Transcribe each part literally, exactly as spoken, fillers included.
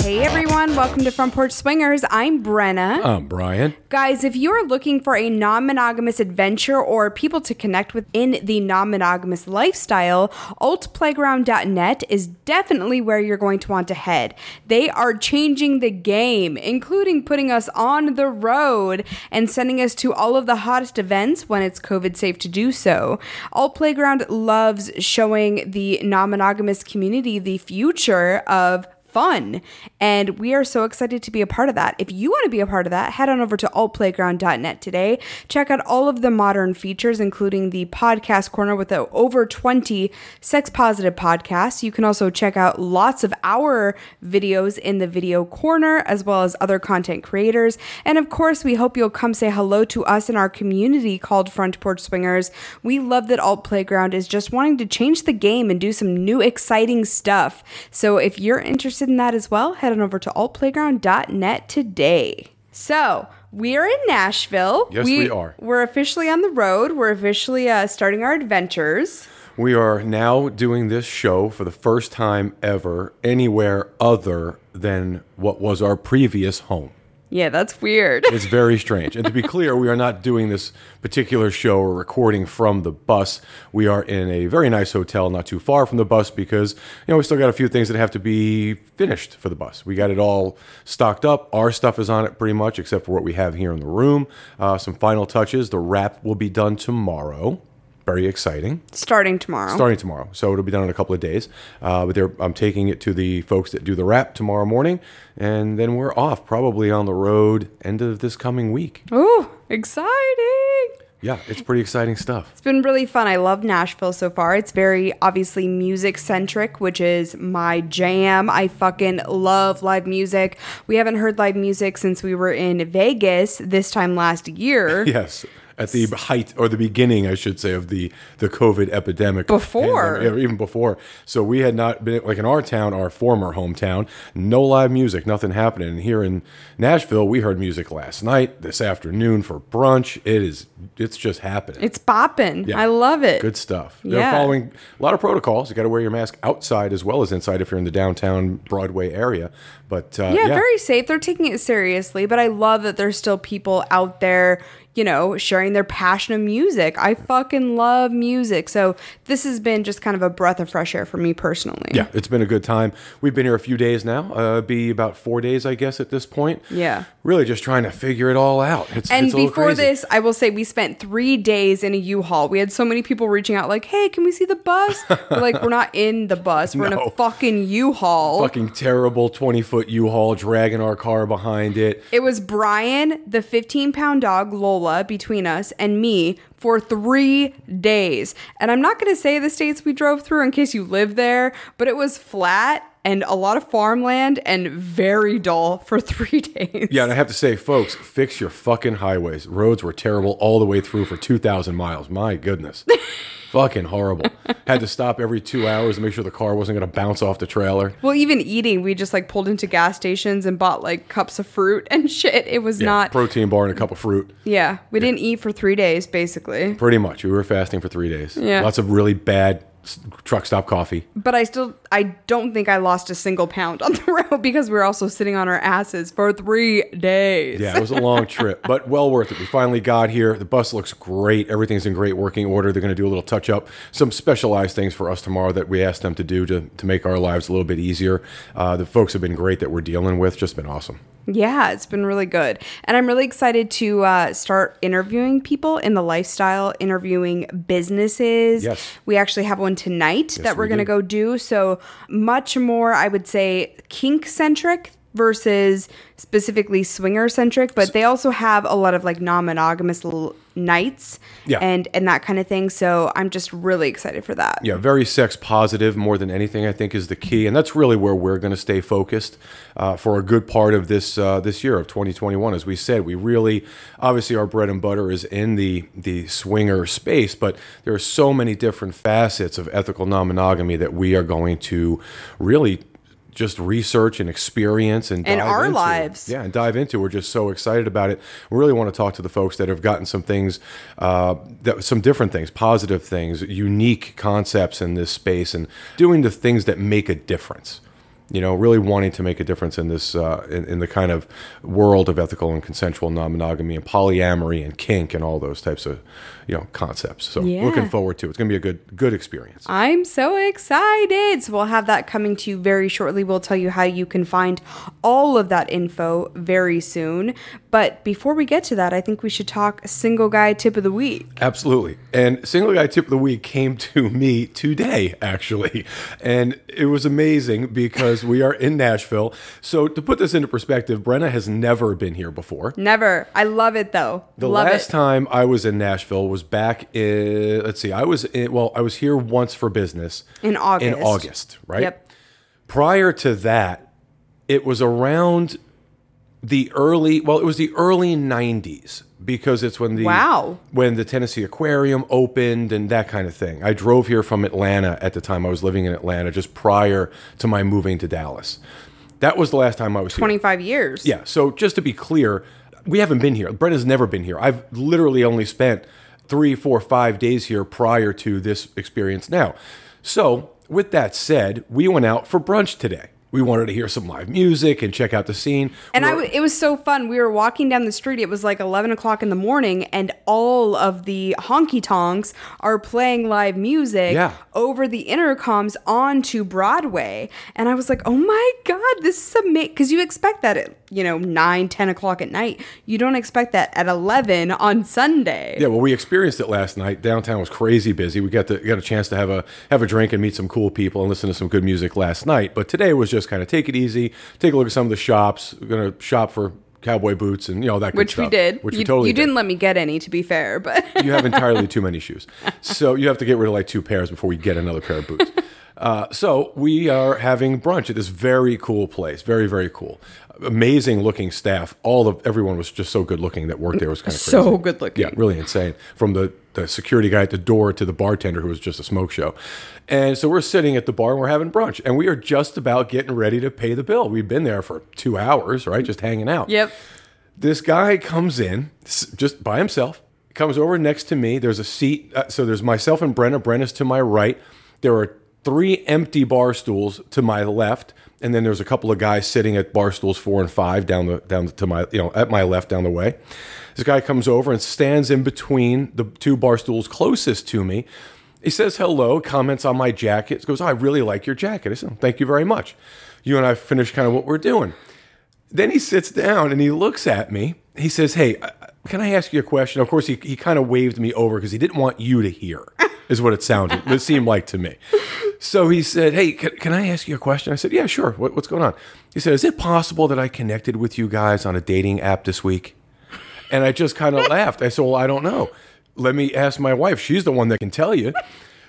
Hey everyone, welcome to Front Porch Swingers. I'm Brenna. I'm Brian. Guys, if you're looking for a non-monogamous adventure or people to connect with in the non-monogamous lifestyle, alt playground dot net is definitely where you're going to want to head. They are changing the game, including putting us on the road and sending us to all of the hottest events when it's COVID safe to do so. Alt Playground loves showing the non-monogamous community the future of fun, and we are so excited to be a part of that. If you want to be a part of that, head on over to alt playground dot net today. Check out all of the modern features, including the podcast corner with over twenty sex positive podcasts. You can also check out lots of our videos in the video corner, as well as other content creators. And of course, we hope you'll come say hello to us in our community called Front Porch Swingers. We love that Alt Playground is just wanting to change the game and do some new exciting stuff. So if you're interested in that as well, head on over to alt playground dot net today. So we're in Nashville. Yes, we, we are. We're officially on the road. We're officially uh, starting our adventures. We are now doing this show for the first time ever anywhere other than what was our previous home. Yeah, that's weird. It's very strange. And to be clear, we are not doing this particular show or recording from the bus. We are in a very nice hotel not too far from the bus because, you know, we still got a few things that have to be finished for the bus. We got it all stocked up. Our stuff is on it pretty much, except for what we have here in the room. Uh, some final touches. The wrap will be done tomorrow. Very exciting. Starting tomorrow. Starting tomorrow. So it'll be done in a couple of days. Uh, but I'm taking it to the folks that do the wrap tomorrow morning. And then we're off, probably on the road end of this coming week. Oh, exciting. Yeah, it's pretty exciting stuff. It's been really fun. I love Nashville so far. It's very obviously music centric, which is my jam. I fucking love live music. We haven't heard live music since we were in Vegas this time last year. Yes. At the height, or the beginning, I should say, of the, the COVID epidemic. Before. Pandemic, even before. So we had not been, like in our town, our former hometown, no live music, nothing happening. And here in Nashville, we heard music last night, this afternoon for brunch. It is, it's just happening. It's bopping. Yeah. I love it. Good stuff. They're yeah. following a lot of protocols. You got to wear your mask outside as well as inside if you're in the downtown Broadway area. But uh, yeah, yeah, very safe. They're taking it seriously. But I love that there's still people out there, you know, sharing their passion of music. I fucking love music. So this has been just kind of a breath of fresh air for me personally. Yeah, it's been a good time. We've been here a few days now. Uh, be about four days, I guess, at this point. Yeah. Really just trying to figure it all out. It's, and it's a before crazy. This, I will say we spent three days in a U-Haul. We had so many people reaching out like, hey, can we see the bus? We're like, we're not in the bus. We're no. in a fucking U-Haul. Fucking terrible twenty-foot U-Haul dragging our car behind it. It was Brian, the fifteen-pound dog, Lola, between us and me for three days. And I'm not going to say the states we drove through in case you live there, but it was flat and a lot of farmland and very dull for three days. Yeah, and I have to say, folks, fix your fucking highways. Roads were terrible all the way through for two thousand miles. My goodness. Fucking horrible. Had to stop every two hours to make sure the car wasn't going to bounce off the trailer. Well, even eating, we just like pulled into gas stations and bought like cups of fruit and shit. It was yeah, not... protein bar and a cup of fruit. Yeah. We yeah. didn't eat for three days, basically. Pretty much. We were fasting for three days. Yeah. Lots of really bad truck stop coffee. But I still, I don't think I lost a single pound on the road because we were also sitting on our asses for three days. Yeah, it was a long trip, but well worth it. We finally got here. The bus looks great. Everything's in great working order. They're going to do a little touch up, some specialized things for us tomorrow that we asked them to do to, to make our lives a little bit easier. Uh, the folks have been great that we're dealing with. Just been awesome. Yeah, it's been really good. And I'm really excited to uh, start interviewing people in the lifestyle, interviewing businesses. Yes. We actually have one tonight yes, that we're we going to go do. So much more, I would say, kink-centric versus specifically swinger centric, but they also have a lot of like non-monogamous little nights yeah. and, and that kind of thing. So I'm just really excited for that. Yeah. Very sex positive more than anything, I think, is the key. And that's really where we're going to stay focused uh, for a good part of this, uh, this year of twenty twenty-one. As we said, we really, obviously our bread and butter is in the, the swinger space, but there are so many different facets of ethical non-monogamy that we are going to really just research and experience and, and dive our into. lives. Yeah, and dive into. We're just so excited about it. We really want to talk to the folks that have gotten some things, uh, that, some different things, positive things, unique concepts in this space and doing the things that make a difference. You know, really wanting to make a difference in this, uh, in, in the kind of world of ethical and consensual non-monogamy and polyamory and kink and all those types of, you know, concepts. So yeah. looking forward to it. It's going to be a good, good experience. I'm so excited. So we'll have that coming to you very shortly. We'll tell you how you can find all of that info very soon. But before we get to that, I think we should talk Single Guy Tip of the Week. Absolutely. And Single Guy Tip of the Week came to me today, actually. And it was amazing because we are in Nashville. So to put this into perspective, Brenna has never been here before. Never. I love it, though. The love last it. time I was in Nashville was back in, let's see, I was in, well, I was here once for business. In August. In August, right? Yep. Prior to that, it was around the early, well, it was the early nineties. Because it's when the wow. when the Tennessee Aquarium opened and that kind of thing. I drove here from Atlanta at the time. I was living in Atlanta just prior to my moving to Dallas. That was the last time I was twenty-five here. twenty-five years. Yeah. So just to be clear, we haven't been here. Brenna's never been here. I've literally only spent three, four, five days here prior to this experience now. So with that said, we went out for brunch today. We wanted to hear some live music and check out the scene. And we were, I w- it was so fun. We were walking down the street. It was like eleven o'clock in the morning, and all of the honky-tonks are playing live music yeah. over the intercoms onto Broadway. And I was like, oh, my God, this is amazing. Because you expect that at, you know, nine, ten o'clock at night. You don't expect that at eleven on Sunday. Yeah, well, we experienced it last night. Downtown was crazy busy. We got, to, got a chance to have a, have a drink and meet some cool people and listen to some good music last night. But today was just kind of take it easy, take a look at some of the shops. We're going to shop for cowboy boots and, you know, that good which stuff. Which we did. Which you, we totally You didn't did. let me get any, to be fair, but... You have entirely too many shoes. So you have to get rid of like two pairs before we get another pair of boots. Uh, so we are having brunch at this very cool place. Very, very cool. Amazing looking staff. All of everyone was just so good looking that worked there. Was kind of crazy. So good looking. Yeah, really insane. From the, the security guy at the door to the bartender who was just a smoke show. And so we're sitting at the bar and we're having brunch and we are just about getting ready to pay the bill. We've been there for two hours, right? Just hanging out. Yep. This guy comes in just by himself, comes over next to me. There's a seat. Uh, so there's myself and Brenna. Brenna's to my right. There are three empty bar stools to my left, and then there's a couple of guys sitting at bar stools four and five down the down to my you know at my left down the way. This guy comes over and stands in between the two bar stools closest to me. He says hello, comments on my jacket. He goes, oh, I really like your jacket. I said, thank you very much. You and I finish kind of what we're doing. Then he sits down and he looks at me. He says, hey, can I ask you a question? Of course, he he kind of waved me over because he didn't want you to hear. Is what it sounded. It seemed like to me. So he said, hey, can, can I ask you a question? I said, yeah, sure. What, what's going on? He said, is it possible that I connected with you guys on a dating app this week? And I just kind of laughed. I said, well, I don't know. Let me ask my wife. She's the one that can tell you.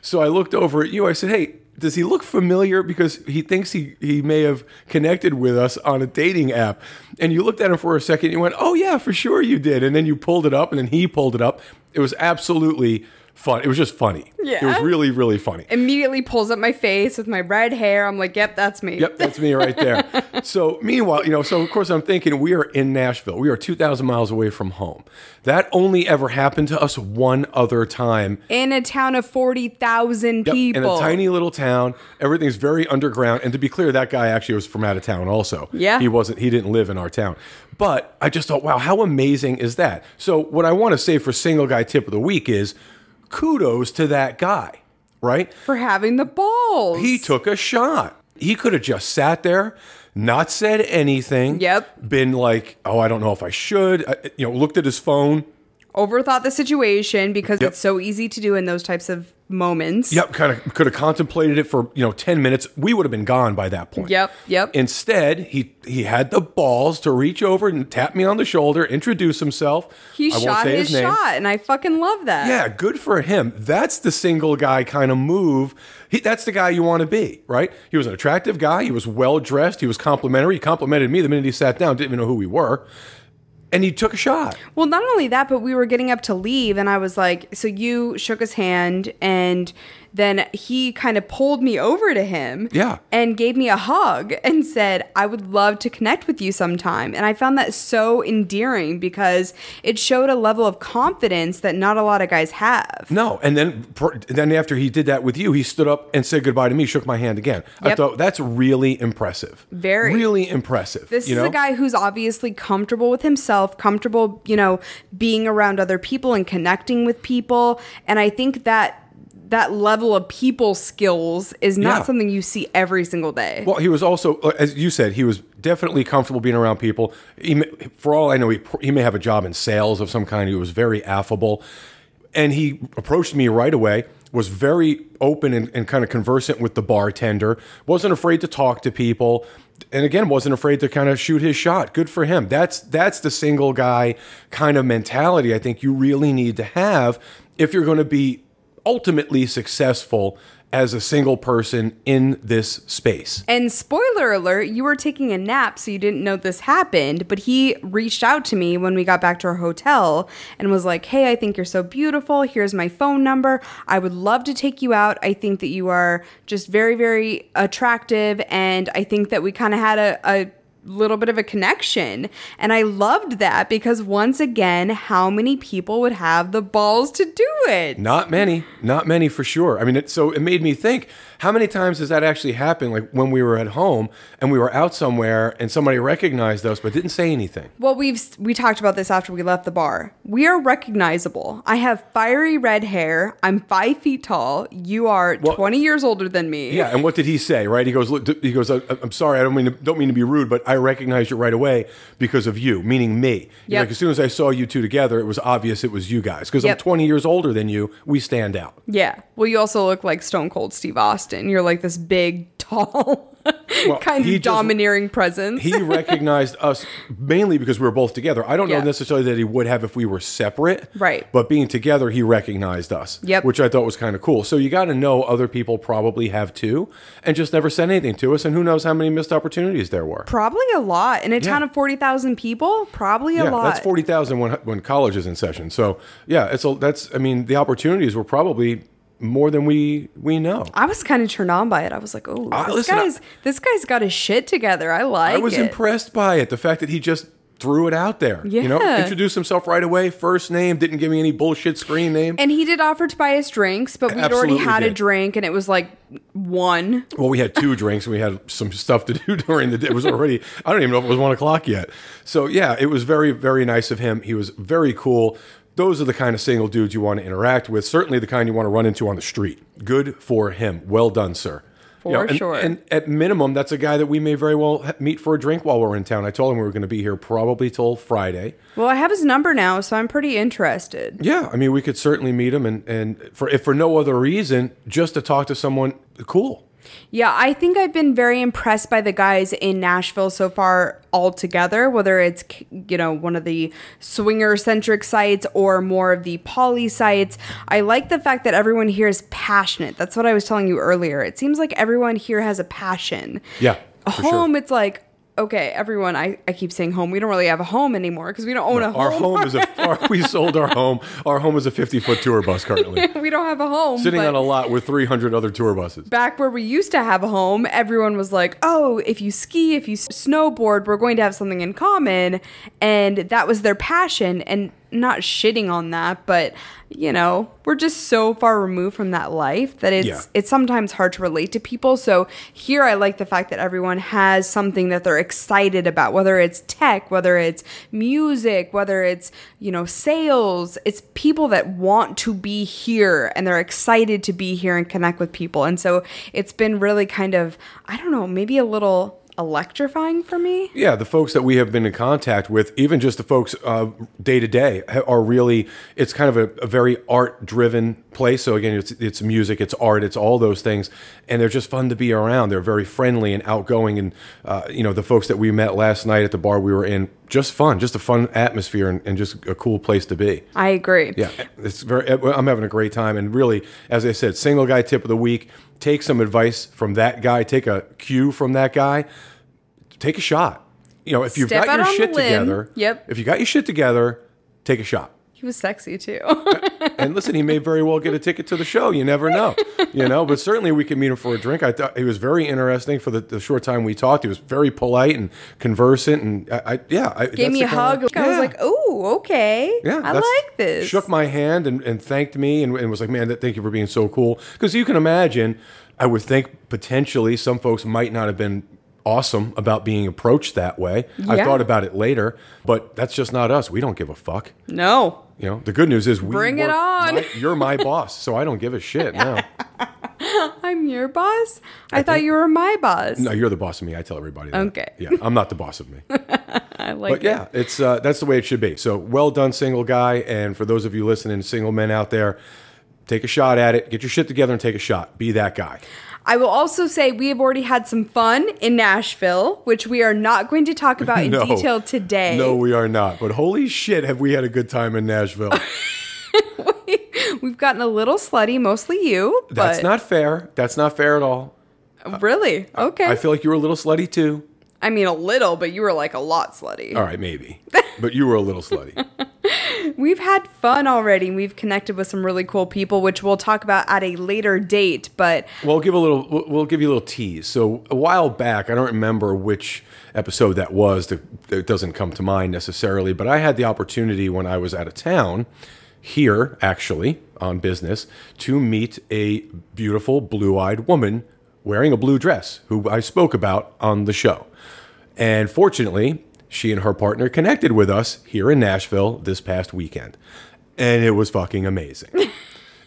So I looked over at you. I said, hey, does he look familiar? Because he thinks he, he may have connected with us on a dating app. And you looked at him for a second. And you went, oh, yeah, for sure you did. And then you pulled it up. And then he pulled it up. It was absolutely fun. It was just funny. Yeah. It was really, really funny. Immediately pulls up my face with my red hair. I'm like, yep, that's me. Yep, that's me right there. So meanwhile, you know, so of course I'm thinking we are in Nashville. We are two thousand miles away from home. That only ever happened to us one other time. In a town of forty thousand yep, people. In a tiny little town. Everything's very underground. And to be clear, that guy actually was from out of town also. Yeah. He wasn't, he didn't live in our town. But I just thought, wow, how amazing is that? So what I want to say for Single Guy Tip of the Week is, kudos to that guy, right? For having the balls. He took a shot. He could have just sat there, not said anything. Yep. Been like, oh, I don't know if I should. I, you know, looked at his phone. overthought the situation because yep. it's so easy to do in those types of moments. Yep. Kind of could have contemplated it for, you know, ten minutes. We would have been gone by that point. Yep. Yep. Instead, he, he had the balls to reach over and tap me on the shoulder, introduce himself. He I shot his, his shot, and I fucking love that. Yeah. Good for him. That's the single guy kind of move. He, that's the guy you want to be, right? He was an attractive guy. He was well-dressed. He was complimentary. He complimented me the minute he sat down. Didn't even know who we were. And he took a shot. Well, not only that, but we were getting up to leave, and I was like, so you shook his hand, and then he kind of pulled me over to him yeah. and gave me a hug and said, I would love to connect with you sometime. And I found that so endearing because it showed a level of confidence that not a lot of guys have. No. And then then after he did that with you, he stood up and said goodbye to me, shook my hand again. Yep. I thought, that's really impressive. Very. Really impressive. This you is know? a guy who's obviously comfortable with himself, comfortable, you know, being around other people and connecting with people. And I think that that level of people skills is not yeah. something you see every single day. Well, he was also, as you said, he was definitely comfortable being around people. He, for all I know, he, he may have a job in sales of some kind. He was very affable. And he approached me right away, was very open and, and kind of conversant with the bartender, wasn't afraid to talk to people, and again, wasn't afraid to kind of shoot his shot. Good for him. That's, that's the single guy kind of mentality I think you really need to have if you're going to be ultimately successful as a single person in this space. And spoiler alert, you were taking a nap, so you didn't know this happened, but he reached out to me when we got back to our hotel and was like, hey, I think you're so beautiful. Here's my phone number. I would love to take you out. I think that you are just very, very attractive, and I think that we kind of had a... a little bit of a connection. And I loved that because once again, how many people would have the balls to do it? Not many, not many for sure. I mean, it, so it made me think, how many times does that actually happen? Like when we were at home and we were out somewhere and somebody recognized us, but didn't say anything. Well, we've, we talked about this after we left the bar. We are recognizable. I have fiery red hair. I'm five feet tall. You are well, twenty years older than me. Yeah. And what did he say? Right. He goes, look, he goes, I'm sorry. I don't mean to, don't mean to be rude, but I I recognized you right away because of you, meaning me. Yep. Like as soon as I saw you two together, it was obvious it was you guys. Because yep. I'm twenty years older than you, we stand out. Yeah. Well, you also look like Stone Cold Steve Austin. You're like this big, tall... Well, kind of domineering just, presence. He recognized us mainly because we were both together. I don't yeah. know necessarily that he would have if we were separate. Right. But being together, he recognized us. Yep. Which I thought was kind of cool. So you got to know other people probably have too and just never said anything to us. And who knows how many missed opportunities there were. Probably a lot. In a yeah. town of forty thousand people, probably a yeah, lot. That's forty thousand when, when college is in session. So yeah, it's a, that's, I mean, the opportunities were probably... more than we we know. I was kind of turned on by it. I was like, oh, uh, this listen, guy's I, this guy's got his shit together. I like it. I was it. impressed by it. The fact that he just threw it out there. Yeah. You know, introduced himself right away. First name, didn't give me any bullshit screen name. And he did offer to buy us drinks, but we'd Absolutely already had did. a drink and it was like one. Well, we had two drinks and we had some stuff to do during the day. It was already, I don't even know if it was one o'clock yet. So yeah, it was very, very nice of him. He was very cool. Those are the kind of single dudes you want to interact with. Certainly the kind you want to run into on the street. Good for him. Well done, sir. For you know, and, sure. And at minimum, that's a guy that we may very well meet for a drink while we're in town. I told him we were going to be here probably till Friday. Well, I have his number now, so I'm pretty interested. Yeah. I mean, we could certainly meet him. And, and for if for no other reason, just to talk to someone cool. Yeah, I think I've been very impressed by the guys in Nashville so far altogether, whether it's, you know, one of the swinger-centric sites or more of the poly sites. I like the fact that everyone here is passionate. That's what I was telling you earlier. It seems like everyone here has a passion. Yeah, home, sure. It's like, okay, everyone, I, I keep saying home. We don't really have a home anymore because we don't own no, a home. Our home is a, our, we sold our home. Our home is a fifty-foot tour bus currently. We don't have a home. Sitting on a lot with three hundred other tour buses. Back where we used to have a home, everyone was like, oh, if you ski, if you snowboard, we're going to have something in common. And that was their passion. And not shitting on that, but, you know, we're just so far removed from that life that it's yeah. it's sometimes hard to relate to people. So here I like the fact that everyone has something that they're excited about, whether it's tech, whether it's music, whether it's, you know, sales. It's people that want to be here and they're excited to be here and connect with people. And so it's been really kind of, I don't know, maybe a little... electrifying for me. Yeah, the folks that we have been in contact with, even just the folks day to day, are really, it's kind of a, a very art-driven place. So again, it's it's music, it's art, it's all those things, and they're just fun to be around. They're very friendly and outgoing, and uh, you know, the folks that we met last night at the bar we were in, just fun, just a fun atmosphere, and, and just a cool place to be. I agree. Yeah, it's very. I'm having a great time, and really, as I said, single guy tip of the week. Take some advice from that guy. Take a cue from that guy. Take a shot. You know, if you've Step got your shit together, yep. If you got your shit together, take a shot. He was sexy too. And listen, he may very well get a ticket to the show. You never know, you know. But certainly we could meet him for a drink. I thought he was very interesting for the, the short time we talked. He was very polite and conversant, and I, I yeah, I, gave me a hug. Like, yeah. I was like, oh, okay, yeah, I like this. Shook my hand and, and thanked me and, and was like, man, thank you for being so cool. Because you can imagine, I would think potentially some folks might not have been awesome about being approached that way. Yeah. I thought about it later, but that's just not us. We don't give a fuck. No. You know, the good news is we bring work, it on. My, you're my boss, so I don't give a shit now. I'm your boss? I, I thought think, you were my boss. No, you're the boss of me. I tell everybody that. Okay. Yeah, I'm not the boss of me. I like but it. But yeah, it's uh, that's the way it should be. So well done, single guy. And for those of you listening, single men out there, take a shot at it. Get your shit together and take a shot. Be that guy. I will also say we have already had some fun in Nashville, which we are not going to talk about in no, detail today. No, we are not. But holy shit, have we had a good time in Nashville. we, we've gotten a little slutty, mostly you. That's but not fair. That's not fair at all. Really? Uh, okay. I, I feel like you were a little slutty too. I mean, a little, but you were like a lot slutty. All right, maybe. But you were a little slutty. We've had fun already. We've connected with some really cool people, which we'll talk about at a later date. But we'll give a little. We'll give you a little tease. So a while back, I don't remember which episode that was. It doesn't come to mind necessarily. But I had the opportunity when I was out of town, here actually on business, to meet a beautiful blue-eyed woman wearing a blue dress who I spoke about on the show, and fortunately, she and her partner connected with us here in Nashville this past weekend. And it was fucking amazing.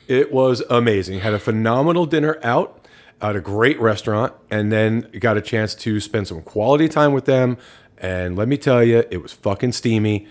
It was amazing. Had a phenomenal dinner out at a great restaurant, and then got a chance to spend some quality time with them. And let me tell you, it was fucking steamy.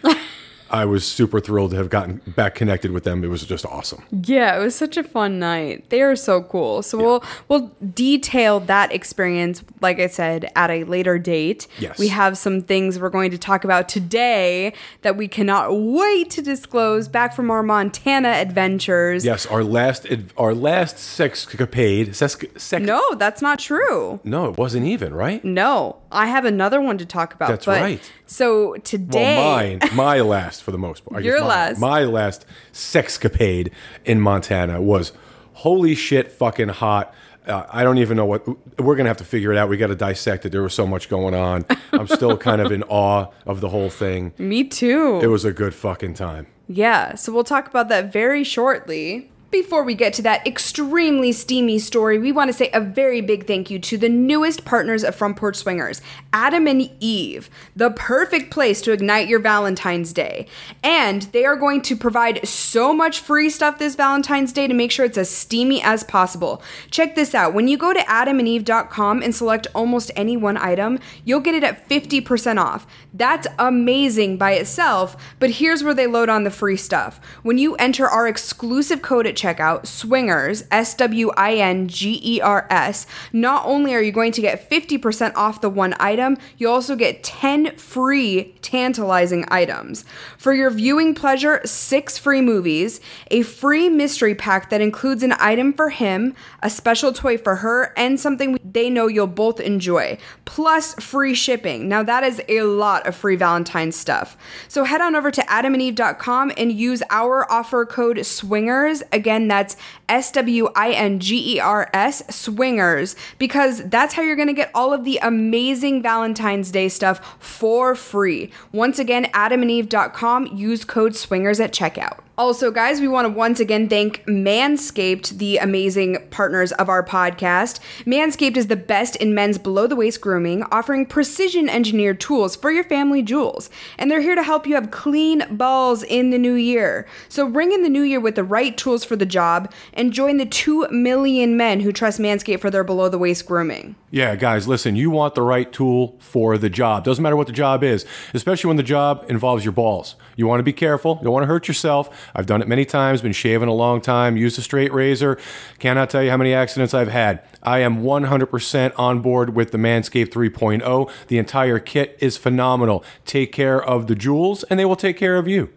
I was super thrilled to have gotten back connected with them. It was just awesome. Yeah, it was such a fun night. They are so cool. So yeah. we'll we'll detail that experience, like I said, at a later date. Yes. We have some things we're going to talk about today that we cannot wait to disclose back from our Montana adventures. Yes, our last our last sexcapade. Sexc- sex- no, that's not true. No, it wasn't even, right? No. I have another one to talk about. That's but, right. So today... Well, mine. My last. For the most part, I your guess my, last, my last sexcapade in Montana was holy shit, fucking hot. Uh, I don't even know what we're gonna have to figure it out. We got to dissect it. There was so much going on. I'm still kind of in awe of the whole thing. Me too. It was a good fucking time. Yeah. So we'll talk about that very shortly. Before we get to that extremely steamy story, we want to say a very big thank you to the newest partners of Front Porch Swingers, Adam and Eve, the perfect place to ignite your Valentine's Day. And they are going to provide so much free stuff this Valentine's Day to make sure it's as steamy as possible. Check this out. When you go to adam and eve dot com and select almost any one item, you'll get it at fifty percent off. That's amazing by itself, but here's where they load on the free stuff. When you enter our exclusive code at checkout, Swingers, S W I N G E R S, not only are you going to get fifty percent off the one item, you also get ten free tantalizing items. For your viewing pleasure, six free movies, a free mystery pack that includes an item for him, a special toy for her, and something they know you'll both enjoy, plus free shipping. Now that is a lot of free Valentine's stuff. So head on over to adam and eve dot com and use our offer code Swingers. Again, that's S W I N G E R S, Swingers, because that's how you're going to get all of the amazing Valentine's Day stuff for free. Once again, adam and eve dot com, use code Swingers at checkout. Also, guys, we want to once again thank Manscaped, the amazing partners of our podcast. Manscaped is the best in men's below-the-waist grooming, offering precision-engineered tools for your family jewels. And they're here to help you have clean balls in the new year. So ring in the new year with the right tools for the job and join the two million men who trust Manscaped for their below-the-waist grooming. Yeah, guys, listen, you want the right tool for the job. Doesn't matter what the job is, especially when the job involves your balls. You want to be careful. You don't want to hurt yourself. I've done it many times, been shaving a long time, used a straight razor. Cannot tell you how many accidents I've had. I am one hundred percent on board with the Manscaped three point oh. The entire kit is phenomenal. Take care of the jewels, and they will take care of you.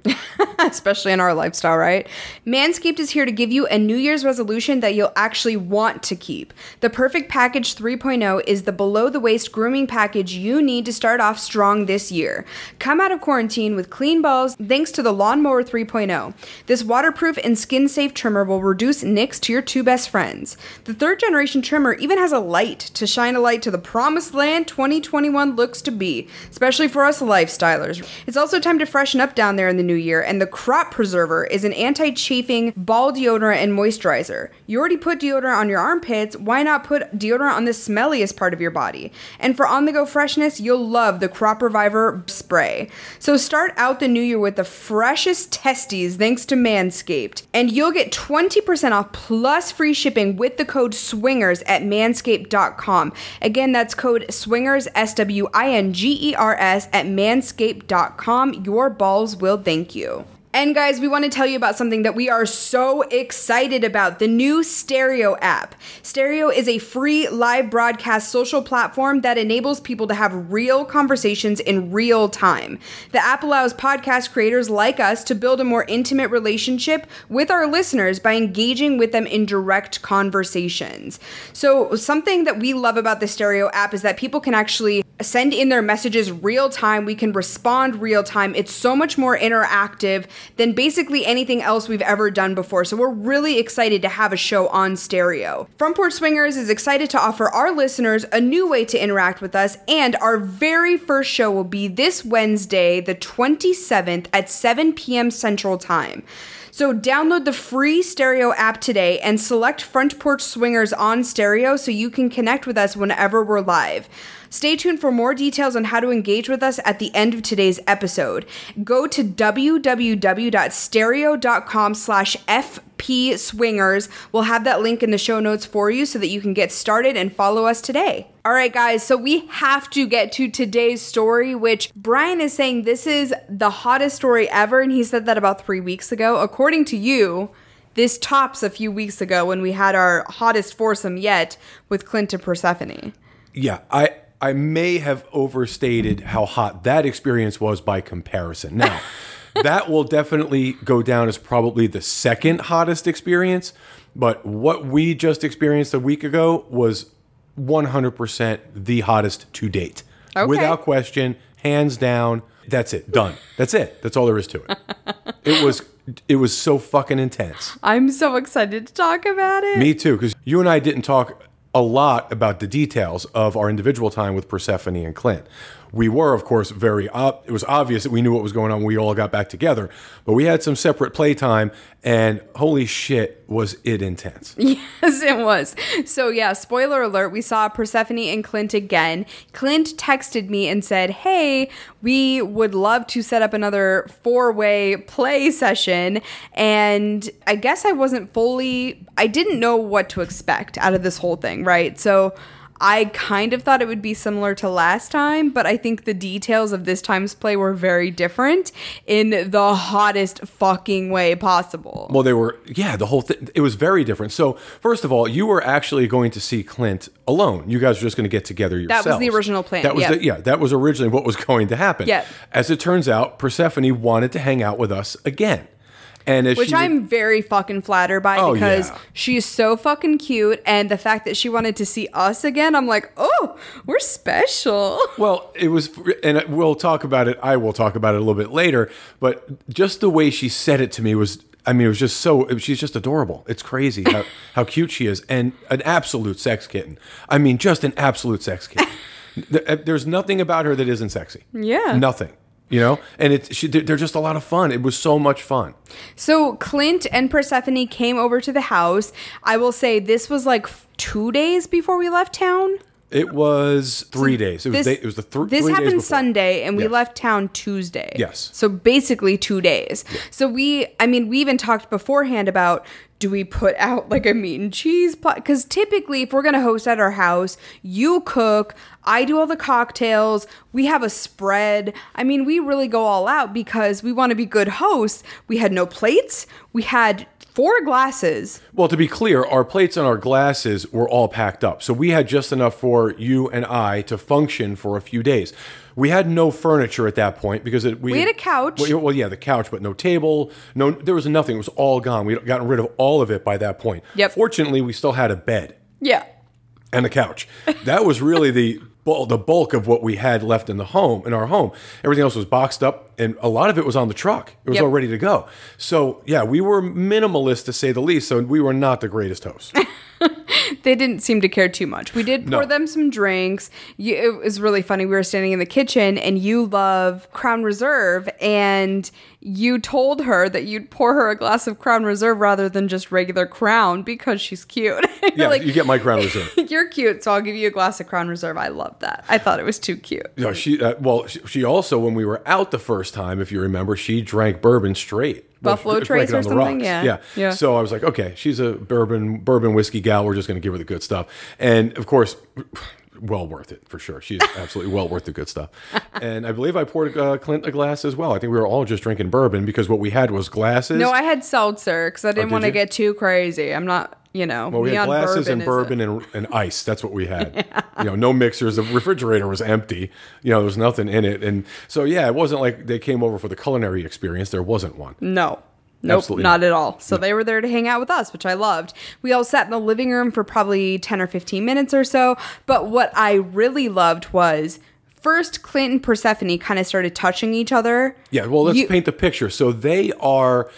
Especially in our lifestyle, right? Manscaped is here to give you a New Year's resolution that you'll actually want to keep. The Perfect Package three point oh is the below-the-waist grooming package you need to start off strong this year. Come out of quarantine with clean balls thanks to the Lawnmower three point oh. This waterproof and skin-safe trimmer will reduce nicks to your two best friends. The third-generation trimmer even has a light to shine a light to the promised land twenty twenty-one looks to be, especially for us lifestylers. It's also time to freshen up down there in the new year, and the Crop Preserver is an anti-chafing ball deodorant and moisturizer. You already put deodorant on your armpits, why not put deodorant on the smelliest part of your body? And for on-the-go freshness, you'll love the Crop Reviver spray. So start out the new year with the freshest testes thanks to Manscaped. And you'll get twenty percent off plus free shipping with the code SWINGERS at manscaped dot com. Again, that's code SWINGERS, S W I N G E R S, at manscaped dot com. Your balls will thank you. And guys, we want to tell you about something that we are so excited about, the new Stereo app. Stereo is a free live broadcast social platform that enables people to have real conversations in real time. The app allows podcast creators like us to build a more intimate relationship with our listeners by engaging with them in direct conversations. So something that we love about the Stereo app is that people can actually send in their messages real time. We can respond real time. It's so much more interactive than basically anything else we've ever done before. So we're really excited to have a show on Stereo. Front Porch Swingers is excited to offer our listeners a new way to interact with us, and our very first show will be this Wednesday, the twenty-seventh at seven p.m. Central Time. So download the free Stereo app today and select Front Porch Swingers on Stereo so you can connect with us whenever we're live. Stay tuned for more details on how to engage with us at the end of today's episode. Go to w w w dot stereo dot com slash f p swingers. We'll have that link in the show notes for you so that you can get started and follow us today. All right, guys, so we have to get to today's story, which Brian is saying this is the hottest story ever, and he said that about three weeks ago. According to you, this tops a few weeks ago when we had our hottest foursome yet with Clint and Persephone. Yeah, I... I may have overstated how hot that experience was by comparison. Now, that will definitely go down as probably the second hottest experience, but what we just experienced a week ago was one hundred percent the hottest to date. Okay. Without question, hands down, that's it, done. That's it. That's all there is to it. It was It was so fucking intense. I'm so excited to talk about it. Me too, because you and I didn't talk a lot about the details of our individual time with Persephone and Clint. We were, of course, very up. It was obvious that we knew what was going on when we all got back together, but we had some separate playtime, and holy shit, was it intense. Yes, it was. So yeah, spoiler alert, we saw Persephone and Clint again. Clint texted me and said, hey, we would love to set up another four-way play session, and I guess I wasn't fully, I didn't know what to expect out of this whole thing, right? So I kind of thought it would be similar to last time, but I think the details of this time's play were very different in the hottest fucking way possible. Well, they were, yeah, the whole thing, it was very different. So, first of all, you were actually going to see Clint alone. You guys were just going to get together yourselves. That was the original plan. That was yep. the, yeah, that was originally what was going to happen. Yep. As it turns out, Persephone wanted to hang out with us again. And Which she, I'm very fucking flattered by oh, because yeah. she's so fucking cute. And the fact that she wanted to see us again, I'm like, oh, we're special. Well, it was, and we'll talk about it. I will talk about it a little bit later. But just the way she said it to me was, I mean, it was just so, it, she's just adorable. It's crazy how, how cute she is. And an absolute sex kitten. I mean, just an absolute sex kitten. There's nothing about her that isn't sexy. Yeah. Nothing. You know, and it's she, they're just a lot of fun. It was so much fun. So Clint and Persephone came over to the house. I will say this was like two days before we left town. It was three so days. It was, this, day, it was the th- this three days. This happened Sunday, and we yes. left town Tuesday. Yes. So basically two days. Yeah. So we, I mean, we even talked beforehand about, do we put out like a meat and cheese plot? Because typically, if we're going to host at our house, you cook, I do all the cocktails, we have a spread. I mean, we really go all out because we want to be good hosts. We had no plates. We had four glasses. Well, to be clear, our plates and our glasses were all packed up. So we had just enough for you and I to function for a few days. We had no furniture at that point because it, we, we had a couch. Well, well, yeah, the couch, but no table. No, there was nothing. It was all gone. We'd gotten rid of all of it by that point. Yep. Fortunately, we still had a bed. Yeah. And a couch. That was really the... the bulk of what we had left in the home, in our home. Everything else was boxed up, and a lot of it was on the truck. It was yep. all ready to go. So, yeah, we were minimalist, to say the least, so we were not the greatest hosts. They didn't seem to care too much. We did pour no. them some drinks. You, it was really funny. We were standing in the kitchen, and you love Crown Reserve, and you told her that you'd pour her a glass of Crown Reserve rather than just regular Crown because she's cute. Yeah, like, you get my Crown Reserve. You're cute, so I'll give you a glass of Crown Reserve. I love that. I thought it was too cute. No, she. Uh, well, she, she also, when we were out the first time, if you remember, she drank bourbon straight. Buffalo well, Trace or something, yeah. yeah. Yeah. So I was like, okay, she's a bourbon bourbon whiskey gal. We're just going to give her the good stuff. And, of course, well worth it for sure. She's absolutely well worth the good stuff. And I believe I poured uh, Clint a glass as well. I think we were all just drinking bourbon because what we had was glasses. No, I had seltzer because I didn't oh, want to get too crazy. I'm not... You know, well, we had glasses bourbon, and bourbon and, and ice. That's what we had. Yeah. You know, no mixers. The refrigerator was empty. You know, there was nothing in it. And so, yeah, it wasn't like they came over for the culinary experience. There wasn't one. No. Nope, absolutely not at all. So no. They were there to hang out with us, which I loved. We all sat in the living room for probably ten or fifteen minutes or so. But what I really loved was... First, Clint and Persephone kind of started touching each other. Yeah, well, let's you- paint the picture. So they are...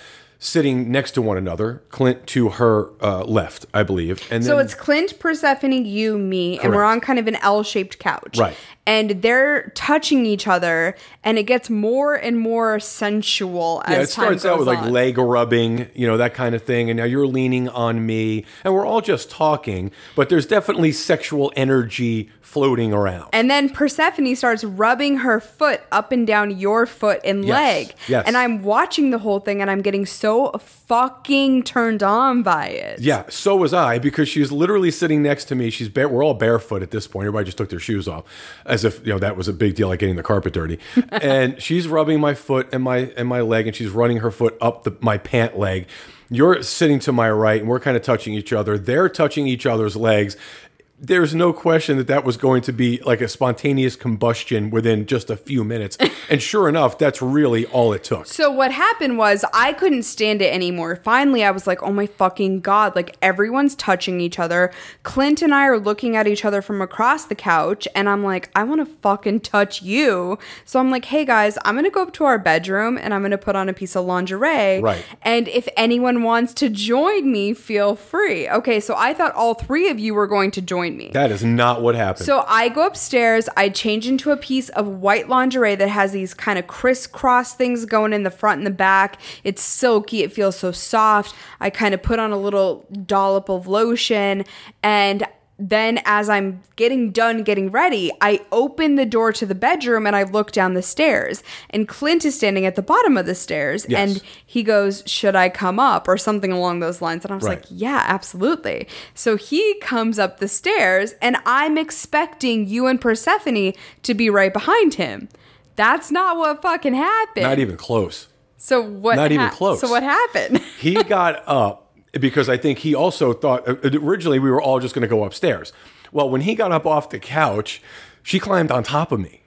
sitting next to one another, Clint to her uh, left, I believe. And then, so it's Clint, Persephone, you, me, correct. And we're on kind of an L-shaped couch. Right. And they're touching each other, and it gets more and more sensual as yeah, it time starts goes out with on. Like leg rubbing, you know, that kind of thing. And now you're leaning on me, and we're all just talking, but there's definitely sexual energy floating around. And then Persephone starts rubbing her foot up and down your foot and yes. leg. Yes. And I'm watching the whole thing, and I'm getting so fucking turned on by it. Yeah, so was I, because she's literally sitting next to me. She's bare, we're all barefoot at this point. Everybody just took their shoes off, as if, you know, that was a big deal, like getting the carpet dirty. And she's rubbing my foot and my and my leg, and she's running her foot up the, my pant leg. You're sitting to my right, and we're kind of touching each other. They're touching each other's legs. There's no question that that was going to be like a spontaneous combustion within just a few minutes. And sure enough, that's really all it took. So what happened was I couldn't stand it anymore. Finally, I was like, oh my fucking God, like everyone's touching each other. Clint and I are looking at each other from across the couch. And I'm like, I want to fucking touch you. So I'm like, hey guys, I'm going to go up to our bedroom and I'm going to put on a piece of lingerie. Right. And if anyone wants to join me, feel free. Okay, so I thought all three of you were going to join me. That is not what happened. So I go upstairs, I change into a piece of white lingerie that has these kind of crisscross things going in the front and the back. It's silky, it feels so soft. I kind of put on a little dollop of lotion, and then as I'm getting done, getting ready, I open the door to the bedroom and I look down the stairs, and Clint is standing at the bottom of the stairs. Yes. And he goes, should I come up, or something along those lines? And I was right. like, yeah, absolutely. So he comes up the stairs, and I'm expecting you and Persephone to be right behind him. That's not what fucking happened. Not even close. So what? Not ha- even close. So what happened? He got up. Because I think he also thought, originally we were all just going to go upstairs. Well, when he got up off the couch, she climbed on top of me.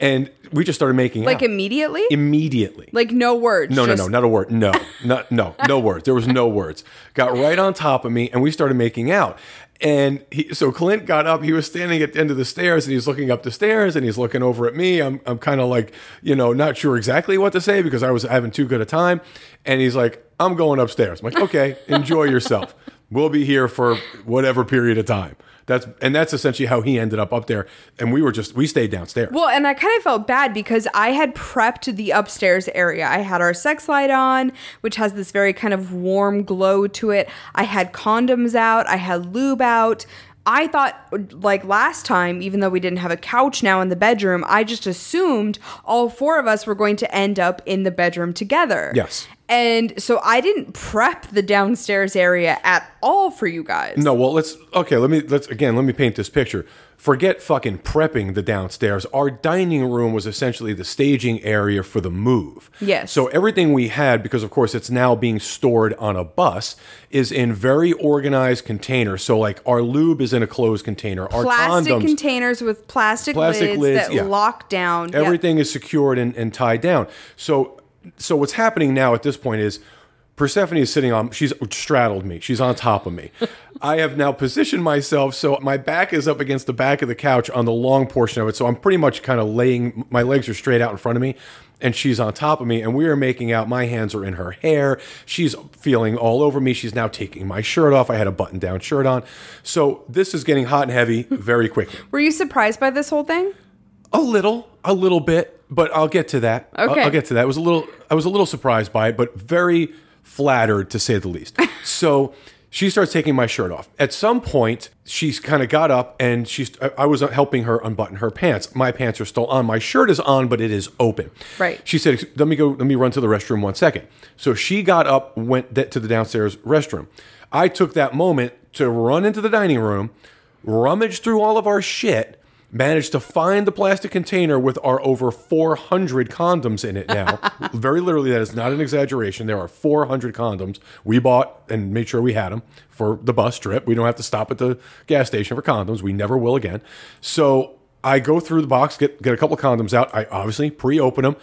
And we just started making like out. Like immediately? Immediately. Like no words? No, just... no, no, not a word. No, not, no, no words. There was no words. Got right on top of me and we started making out. And he, so Clint got up, he was standing at the end of the stairs and he's looking up the stairs and he's looking over at me. I'm I'm kind of like, you know, not sure exactly what to say because I was having too good a time. And he's like, I'm going upstairs. I'm like, okay, enjoy yourself. We'll be here for whatever period of time. That's and that's essentially how he ended up up there. And we were just, we stayed downstairs. Well, and I kind of felt bad because I had prepped the upstairs area. I had our sex light on, which has this very kind of warm glow to it. I had condoms out. I had lube out. I thought, like last time, even though we didn't have a couch now in the bedroom, I just assumed all four of us were going to end up in the bedroom together. Yes. And so I didn't prep the downstairs area at all for you guys. No, well, let's, okay, let me, let's, again, let me paint this picture. Forget fucking prepping the downstairs. Our dining room was essentially the staging area for the move. Yes. So everything we had, because of course it's now being stored on a bus, is in very organized containers. So like our lube is in a closed container. Our plastic condoms, containers with plastic, plastic lids, lids that yeah. lock down. Everything yeah. is secured and, and tied down. So, so what's happening now at this point is Persephone is sitting on, she's straddled me. She's on top of me. I have now positioned myself so my back is up against the back of the couch on the long portion of it. So I'm pretty much kind of laying, my legs are straight out in front of me and she's on top of me and we are making out. My hands are in her hair. She's feeling all over me. She's now taking my shirt off. I had a button down shirt on. So this is getting hot and heavy very quickly. Were you surprised by this whole thing? A little, a little bit, but I'll get to that. Okay. I'll, I'll get to that. It was a little, I was a little surprised by it, but very flattered, to say the least. So she starts taking my shirt off. At some point, she's kind of got up and she's, I was helping her unbutton her pants. My pants are still on. My shirt is on, but it is open. Right. She said, let me go, let me run to the restroom one second. So she got up, went to the downstairs restroom. I took that moment to run into the dining room, rummage through all of our shit, managed to find the plastic container with our over four hundred condoms in it now. Very literally, that is not an exaggeration. There are four hundred condoms we bought and made sure we had them for the bus trip. We don't have to stop at the gas station for condoms. We never will again. So I go through the box, get, get a couple of condoms out. I obviously pre-open them.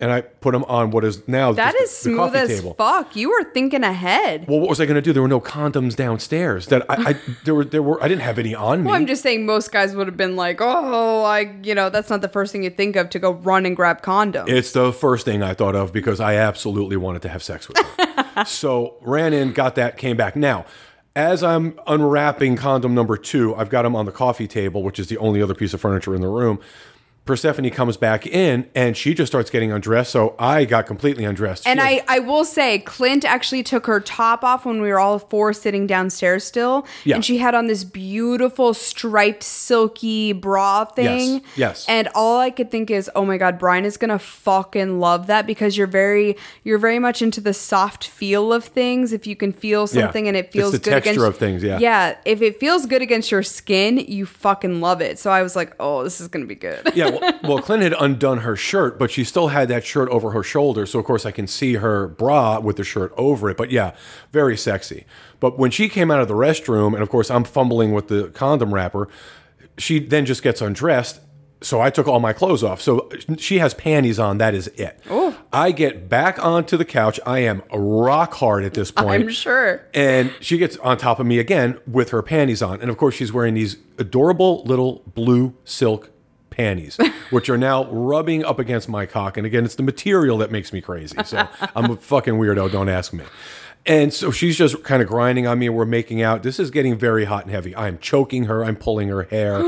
And I put them on what is now that is the, the smooth as table. Fuck. You were thinking ahead. Well, what was I going to do? There were no condoms downstairs. That I, I there were there were I didn't have any on me. Well, I'm just saying most guys would have been like, oh, I you know that's not the first thing you think of to go run and grab condoms. It's the first thing I thought of because I absolutely wanted to have sex with her. So ran in, got that, came back. Now, as I'm unwrapping condom number two, I've got them on the coffee table, which is the only other piece of furniture in the room. Persephone comes back in and she just starts getting undressed. So I got completely undressed. And I, I will say, Clint actually took her top off when we were all four sitting downstairs still. Yeah. And she had on this beautiful striped silky bra thing. Yes. Yes. And all I could think is, oh my God, Brian is going to fucking love that because you're very, you're very much into the soft feel of things. If you can feel something yeah. and it feels it's the good texture against, of things. Yeah. Yeah. If it feels good against your skin, you fucking love it. So I was like, oh, this is going to be good. Yeah. Well, Clint had undone her shirt, but she still had that shirt over her shoulder. So, of course, I can see her bra with the shirt over it. But, yeah, very sexy. But when she came out of the restroom, and, of course, I'm fumbling with the condom wrapper, she then just gets undressed. So I took all my clothes off. So she has panties on. That is it. Ooh. I get back onto the couch. I am rock hard at this point. I'm sure. And she gets on top of me again with her panties on. And, of course, she's wearing these adorable little blue silk panties, which are now rubbing up against my cock. And again, it's the material that makes me crazy. So I'm a fucking weirdo. Don't ask me. And so she's just kind of grinding on me. We're making out. This is getting very hot and heavy. I'm choking her. I'm pulling her hair.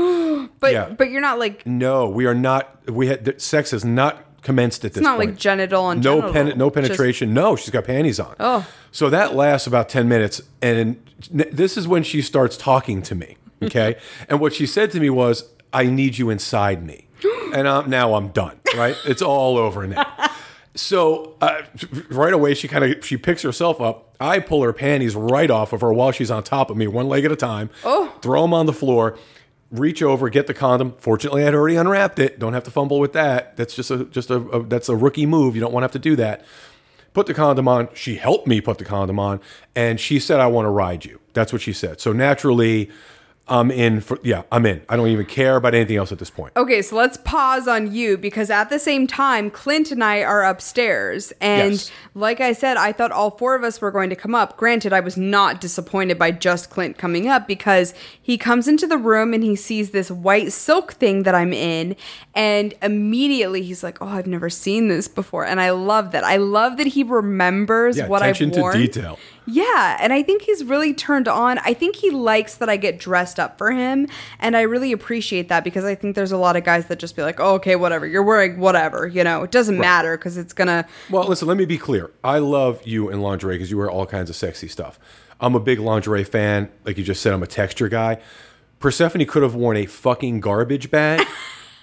but yeah. but you're not like... No, we are not... We had Sex has not commenced at this point. It's not point. Like genital and no genital. Pen, no penetration. Just, no, she's got panties on. Oh. So that lasts about ten minutes. And this is when she starts talking to me. Okay? And what she said to me was, I need you inside me. And I'm, now I'm done, right? It's all over now. So uh, right away, she kind of, she picks herself up. I pull her panties right off of her while she's on top of me, one leg at a time, oh. throw them on the floor, reach over, get the condom. Fortunately, I'd already unwrapped it. Don't have to fumble with that. That's just a, just a, a that's a rookie move. You don't want to have to do that. Put the condom on. She helped me put the condom on. And she said, I want to ride you. That's what she said. So naturally... I'm in for, yeah, I'm in. I don't even care about anything else at this point. Okay, so let's pause on you because at the same time, Clint and I are upstairs. And yes. like I said, I thought all four of us were going to come up. Granted, I was not disappointed by just Clint coming up because he comes into the room and he sees this white silk thing that I'm in. And immediately he's like, oh, I've never seen this before. And I love that. I love that he remembers yeah, what I've worn. Attention to detail. Yeah, and I think he's really turned on. I think he likes that I get dressed up for him, and I really appreciate that because I think there's a lot of guys that just be like, oh, okay, whatever, you're wearing whatever, you know, it doesn't right. matter because it's going to... Well, listen, let me be clear. I love you in lingerie because you wear all kinds of sexy stuff. I'm a big lingerie fan. Like you just said, I'm a texture guy. Persephone could have worn a fucking garbage bag.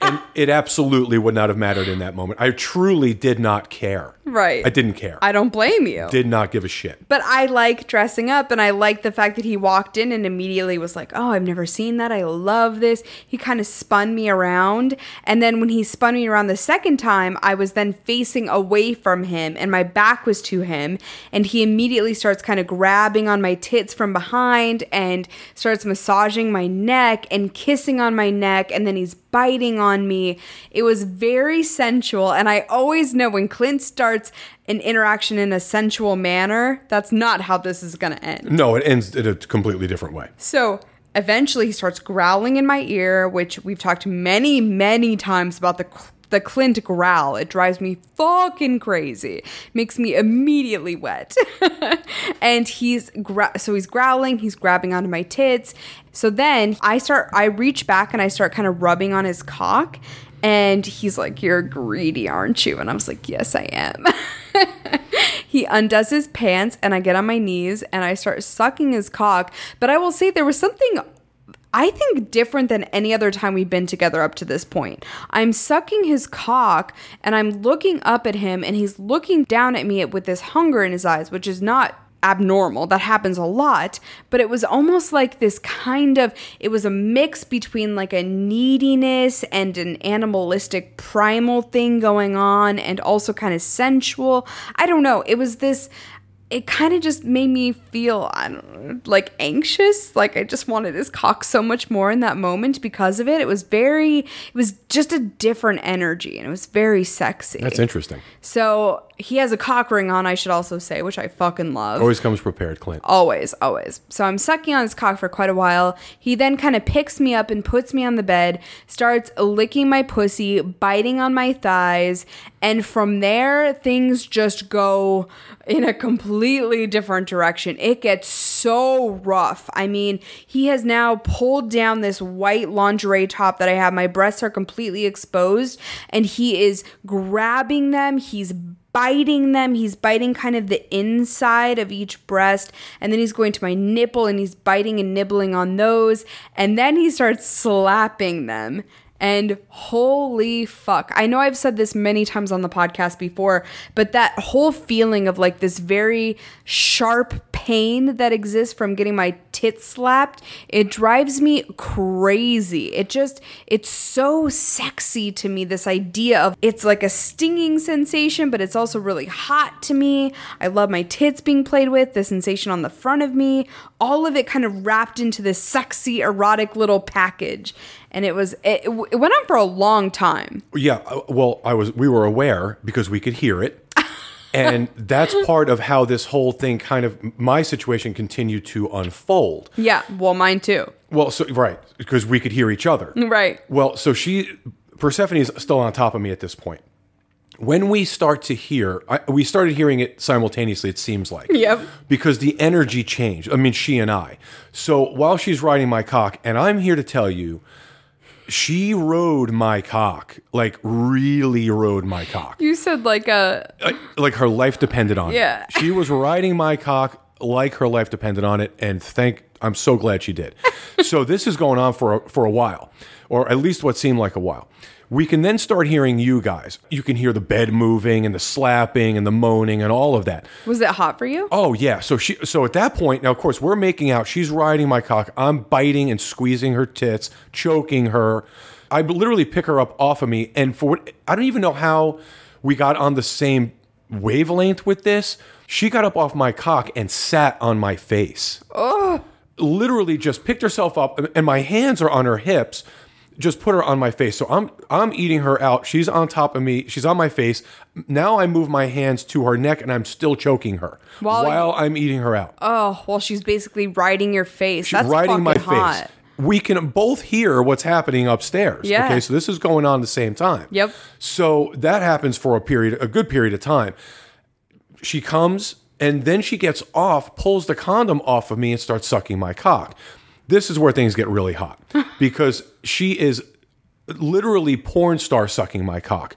And it absolutely would not have mattered in that moment. I truly did not care. Right. I didn't care. I don't blame you. Did not give a shit. But I like dressing up, and I like the fact that he walked in and immediately was like, oh, I've never seen that. I love this. He kind of spun me around. And then when he spun me around the second time, I was then facing away from him, and my back was to him. And he immediately starts kind of grabbing on my tits from behind and starts massaging my neck and kissing on my neck. And then he's biting on me. It was very sensual, and I always know when Clint starts an interaction in a sensual manner, that's not how this is going to end. No, it ends in a completely different way. So eventually he starts growling in my ear, which we've talked many, many times about the the Clint growl. It drives me fucking crazy. Makes me immediately wet. And he's gra- so he's growling, he's grabbing onto my tits. So then I start I reach back and I start kind of rubbing on his cock, and he's like, "You're greedy, aren't you?" And I was like, "Yes, I am." He undoes his pants, and I get on my knees and I start sucking his cock, but I will say there was something I think different than any other time we've been together up to this point. I'm sucking his cock and I'm looking up at him, and he's looking down at me with this hunger in his eyes, which is not abnormal. That happens a lot. But it was almost like this kind of, it was a mix between like a neediness and an animalistic primal thing going on, and also kind of sensual. I don't know. It was this... It kind of just made me feel, I don't know, like anxious. Like I just wanted his cock so much more in that moment because of it. It was very, it was just a different energy, and it was very sexy. That's interesting. So he has a cock ring on, I should also say, which I fucking love. Always comes prepared, Clint. Always, always. So I'm sucking on his cock for quite a while. He then kind of picks me up and puts me on the bed, starts licking my pussy, biting on my thighs. And from there, things just go in a completely different direction. It gets so rough. I mean, he has now pulled down this white lingerie top that I have. My breasts are completely exposed, and he is grabbing them. He's biting them. He's biting kind of the inside of each breast, and then he's going to my nipple, and he's biting and nibbling on those, and then he starts slapping them. And holy fuck, I know I've said this many times on the podcast before, but that whole feeling of like this very sharp pain that exists from getting my tits slapped, it drives me crazy. It just, it's so sexy to me, this idea of it's like a stinging sensation, but it's also really hot to me. I love my tits being played with, the sensation on the front of me, all of it kind of wrapped into this sexy, erotic little package. And it was it, it went on for a long time. Yeah, well, I was we were aware because we could hear it. And that's part of how this whole thing kind of my situation continued to unfold. Yeah, well, mine too. Well, so right, because we could hear each other. Right. Well, so she Persephone is still on top of me at this point. When we start to hear, I, we started hearing it simultaneously, it seems like. Yep. Because the energy changed. I mean, she and I. So while she's riding my cock, and I'm here to tell you, she rode my cock, like really rode my cock. You said like a... Like, like her life depended on yeah. it. She was riding my cock like her life depended on it, and thank, I'm so glad she did. So this is going on for a, for a while, or at least what seemed like a while. We can then start hearing you guys. You can hear the bed moving and the slapping and the moaning and all of that. Was it hot for you? Oh, yeah. So she. So at that point, now, of course, we're making out. She's riding my cock. I'm biting and squeezing her tits, choking her. I literally pick her up off of me. And for what, I don't even know how we got on the same wavelength with this. She got up off my cock and sat on my face. Oh. Literally just picked herself up. And my hands are on her hips. Just put her on my face. So I'm I'm eating her out. She's on top of me. She's on my face. Now I move my hands to her neck, and I'm still choking her while, while I'm eating her out. Oh, well, she's basically riding your face. She's That's riding my hot. face. We can both hear what's happening upstairs. Yeah. Okay, so this is going on at the same time. Yep. So that happens for a period, a good period of time. She comes, and then she gets off, pulls the condom off of me, and starts sucking my cock. This is where things get really hot because she is literally porn star sucking my cock.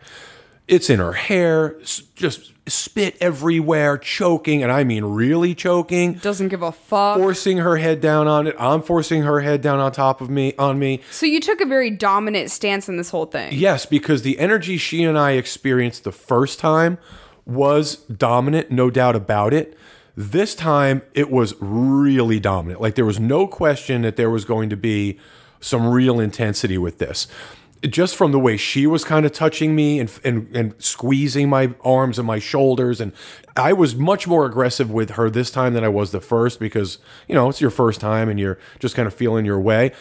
It's in her hair, just spit everywhere, choking, and I mean really choking. Doesn't give a fuck. Forcing her head down on it. I'm forcing her head down on top of me, on me. So you took a very dominant stance in this whole thing. Yes, because the energy she and I experienced the first time was dominant, no doubt about it. This time, it was really dominant. Like, there was no question that there was going to be some real intensity with this. Just from the way she was kind of touching me and, and and squeezing my arms and my shoulders. And I was much more aggressive with her this time than I was the first because, you know, it's your first time and you're just kind of feeling your way.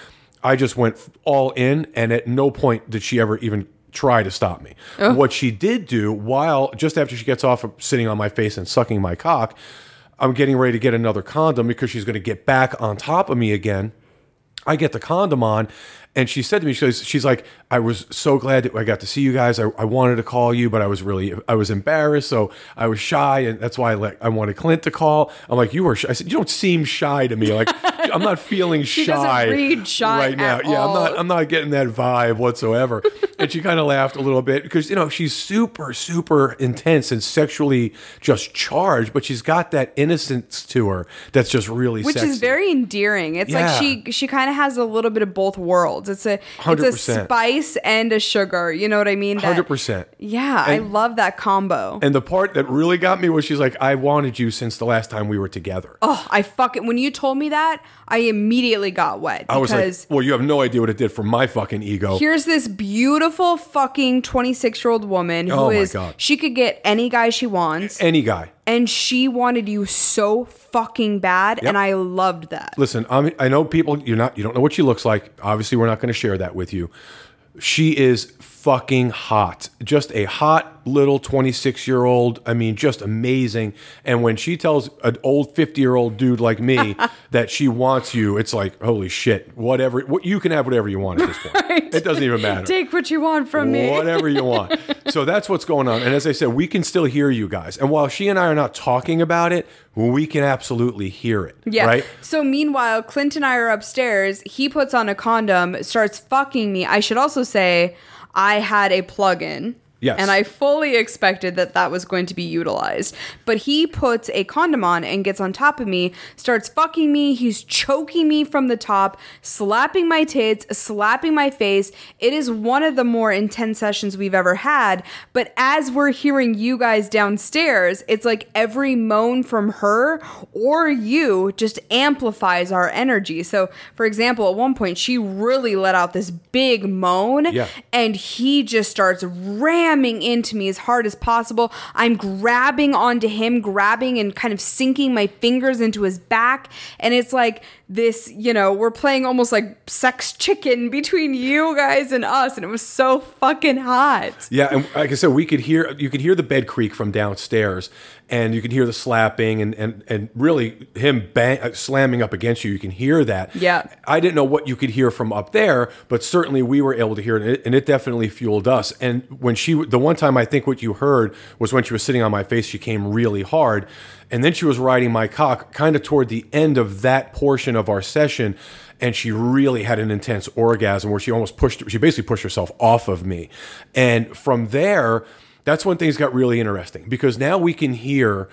I just went all in, and at no point did she ever even try to stop me. Oh. What she did do, while just after she gets off of sitting on my face and sucking my cock, I'm getting ready to get another condom because she's going to get back on top of me again. I get the condom on, and she said to me, she goes, she's like, I was so glad that I got to see you guys. I, I wanted to call you, but I was really, I was embarrassed. So I was shy. And that's why I let, I wanted Clint to call. I'm like, you were shy. I said, you don't seem shy to me. Like, I'm not feeling she shy, doesn't read shy right now. All. Yeah. I'm not, I'm not getting that vibe whatsoever. And she kind of laughed a little bit because, you know, she's super, super intense and sexually just charged, but she's got that innocence to her. That's just really Which sexy. Is very endearing. It's yeah. like, she, she kind of has a little bit of both worlds. It's a one hundred percent. It's a spice and a sugar. You know what I mean? That, one hundred percent. Yeah, and I love that combo. And the part that really got me was she's like, I wanted you since the last time we were together. Oh, I fucking... When you told me that, I immediately got wet. I was like, well, you have no idea what it did for my fucking ego. Here's this beautiful fucking twenty-six-year-old woman who oh is... God. She could get any guy she wants. Any guy. And she wanted you so fucking bad, yep. And I loved that. Listen, I mean, I know people. You're not. You don't know what she looks like. Obviously, we're not going to share that with you. She is fucking hot. Just a hot little twenty-six-year-old. I mean, just amazing. And when she tells an old fifty-year-old dude like me that she wants you, it's like, holy shit, whatever. What, you can have whatever you want at this point. Right. It doesn't even matter. Take what you want from me. Whatever you want. So that's what's going on. And as I said, we can still hear you guys. And while she and I are not talking about it, we can absolutely hear it. Yeah. Right? So meanwhile, Clint and I are upstairs. He puts on a condom, starts fucking me. I should also say... I had a plug-in, yes. And I fully expected that that was going to be utilized. But he puts a condom on and gets on top of me, starts fucking me. He's choking me from the top, slapping my tits, slapping my face. It is one of the more intense sessions we've ever had. But as we're hearing you guys downstairs, it's like every moan from her or you just amplifies our energy. So, for example, at one point, she really let out this big moan, yeah. And he just starts ramming. Ramming into me as hard as possible. I'm grabbing onto him, grabbing and kind of sinking my fingers into his back. And it's like this, you know, we're playing almost like sex chicken between you guys and us. And it was so fucking hot. Yeah. And like I said, we could hear, you could hear the bed creak from downstairs. And you can hear the slapping and and, and really him bang, slamming up against you. You can hear that. Yeah. I didn't know what you could hear from up there, but certainly we were able to hear it, and it definitely fueled us. And when she, the one time I think what you heard was when she was sitting on my face, she came really hard, and then she was riding my cock kind of toward the end of that portion of our session. And she really had an intense orgasm where she almost pushed, she basically pushed herself off of me. And from there... That's when things got really interesting, because now we can hear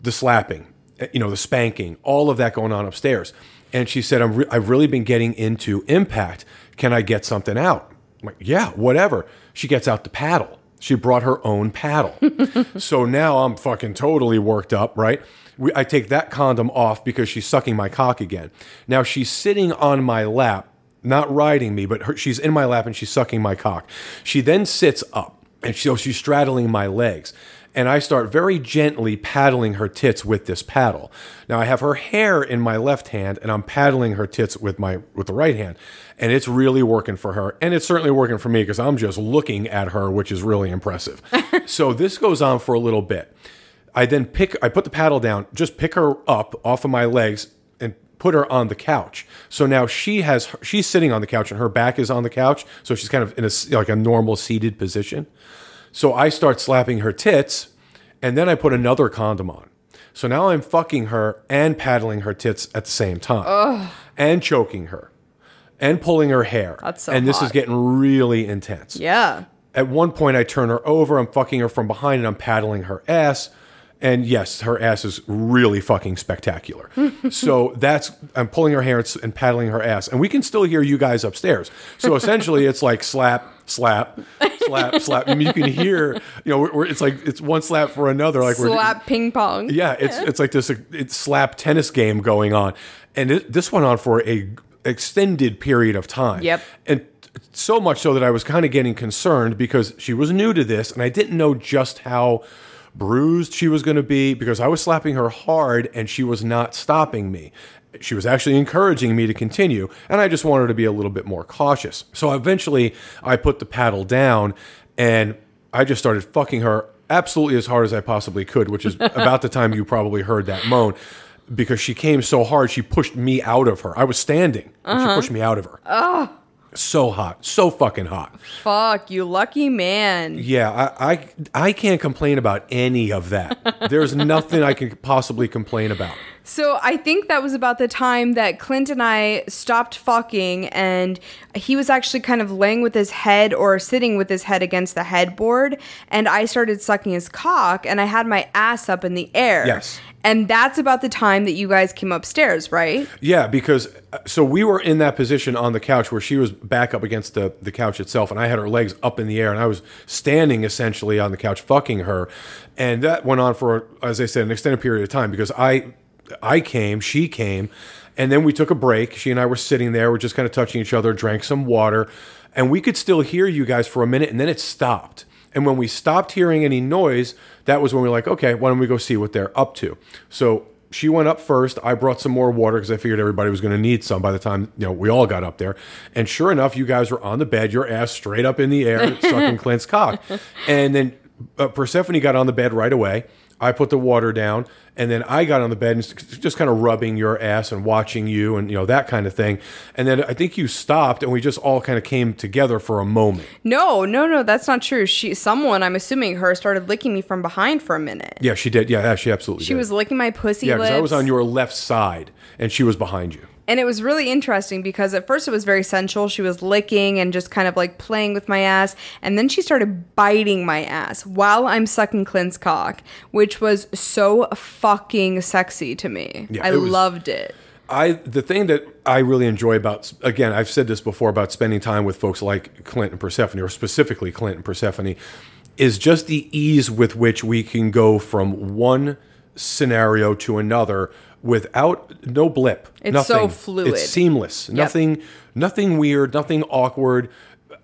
the slapping, you know, the spanking, all of that going on upstairs. And she said, I'm re- I've really been getting into impact. Can I get something out? I'm like, yeah, whatever. She gets out the paddle. She brought her own paddle. So now I'm fucking totally worked up, right? We, I take that condom off because she's sucking my cock again. Now she's sitting on my lap, not riding me, but her, she's in my lap and she's sucking my cock. She then sits up. And so she's straddling my legs. And I start very gently paddling her tits with this paddle. Now I have her hair in my left hand and I'm paddling her tits with my with the right hand. And it's really working for her. And it's certainly working for me because I'm just looking at her, which is really impressive. So this goes on for a little bit. I then pick, I put the paddle down, just pick her up off of my legs and put her on the couch. So now she has, she's sitting on the couch and her back is on the couch. So she's kind of in a, like a normal seated position. So I start slapping her tits, and then I put another condom on. So now I'm fucking her and paddling her tits at the same time. Ugh. And choking her and pulling her hair. That's so hot. And this is getting really intense. Yeah. At one point, I turn her over. I'm fucking her from behind, and I'm paddling her ass. And yes, her ass is really fucking spectacular. So that's, I'm pulling her hair and paddling her ass. And we can still hear you guys upstairs. So essentially, it's like slap, slap, slap, slap. And you can hear, you know, we're, we're, it's like, it's one slap for another. Like slap we're Slap ping pong. Yeah, it's it's like this it's slap tennis game going on. And it, this went on for a extended period of time. Yep. And so much so that I was kind of getting concerned because she was new to this. And I didn't know just how bruised she was going to be because I was slapping her hard and she was not stopping me. She was actually encouraging me to continue, and I just wanted her to be a little bit more cautious. So eventually I put the paddle down and I just started fucking her absolutely as hard as I possibly could, which is about the time you probably heard that moan. Because she came so hard, she pushed me out of her. I was standing and uh-huh. she pushed me out of her. Ugh. So hot. So fucking hot. Fuck, you lucky man. Yeah, I I, I can't complain about any of that. There's nothing I can possibly complain about. So I think that was about the time that Clint and I stopped fucking, and he was actually kind of laying with his head or sitting with his head against the headboard, and I started sucking his cock, and I had my ass up in the air. Yes. And that's about the time that you guys came upstairs, right? Yeah, because so we were in that position on the couch where she was back up against the, the couch itself, and I had her legs up in the air, and I was standing essentially on the couch fucking her. And that went on for, as I said, an extended period of time because I I came, she came, and then we took a break. She and I were sitting there. We're just kind of touching each other, drank some water, and we could still hear you guys for a minute, and then it stopped. And when we stopped hearing any noise, that was when we were like, okay, why don't we go see what they're up to? So she went up first. I brought some more water because I figured everybody was going to need some by the time, you know, we all got up there. And sure enough, you guys were on the bed, your ass straight up in the air, sucking Clint's cock. And then uh, Persephone got on the bed right away. I put the water down, and then I got on the bed and just kind of rubbing your ass and watching you and, you know, that kind of thing. And then I think you stopped, and we just all kind of came together for a moment. No, no, no, that's not true. She, someone, I'm assuming her, started licking me from behind for a minute. Yeah, she did. Yeah, she absolutely she did. She was licking my pussy yeah, lips. Yeah, because I was on your left side, and she was behind you. And it was really interesting because at first it was very sensual. She was licking and just kind of like playing with my ass. And then she started biting my ass while I'm sucking Clint's cock, which was so fucking sexy to me. Yeah, I it was, loved it. I the thing that I really enjoy about, again, I've said this before about spending time with folks like Clint and Persephone, or specifically Clint and Persephone, is just the ease with which we can go from one scenario to another without no blip. It's nothing. So fluid. It's seamless. Yep. Nothing, nothing weird. Nothing awkward.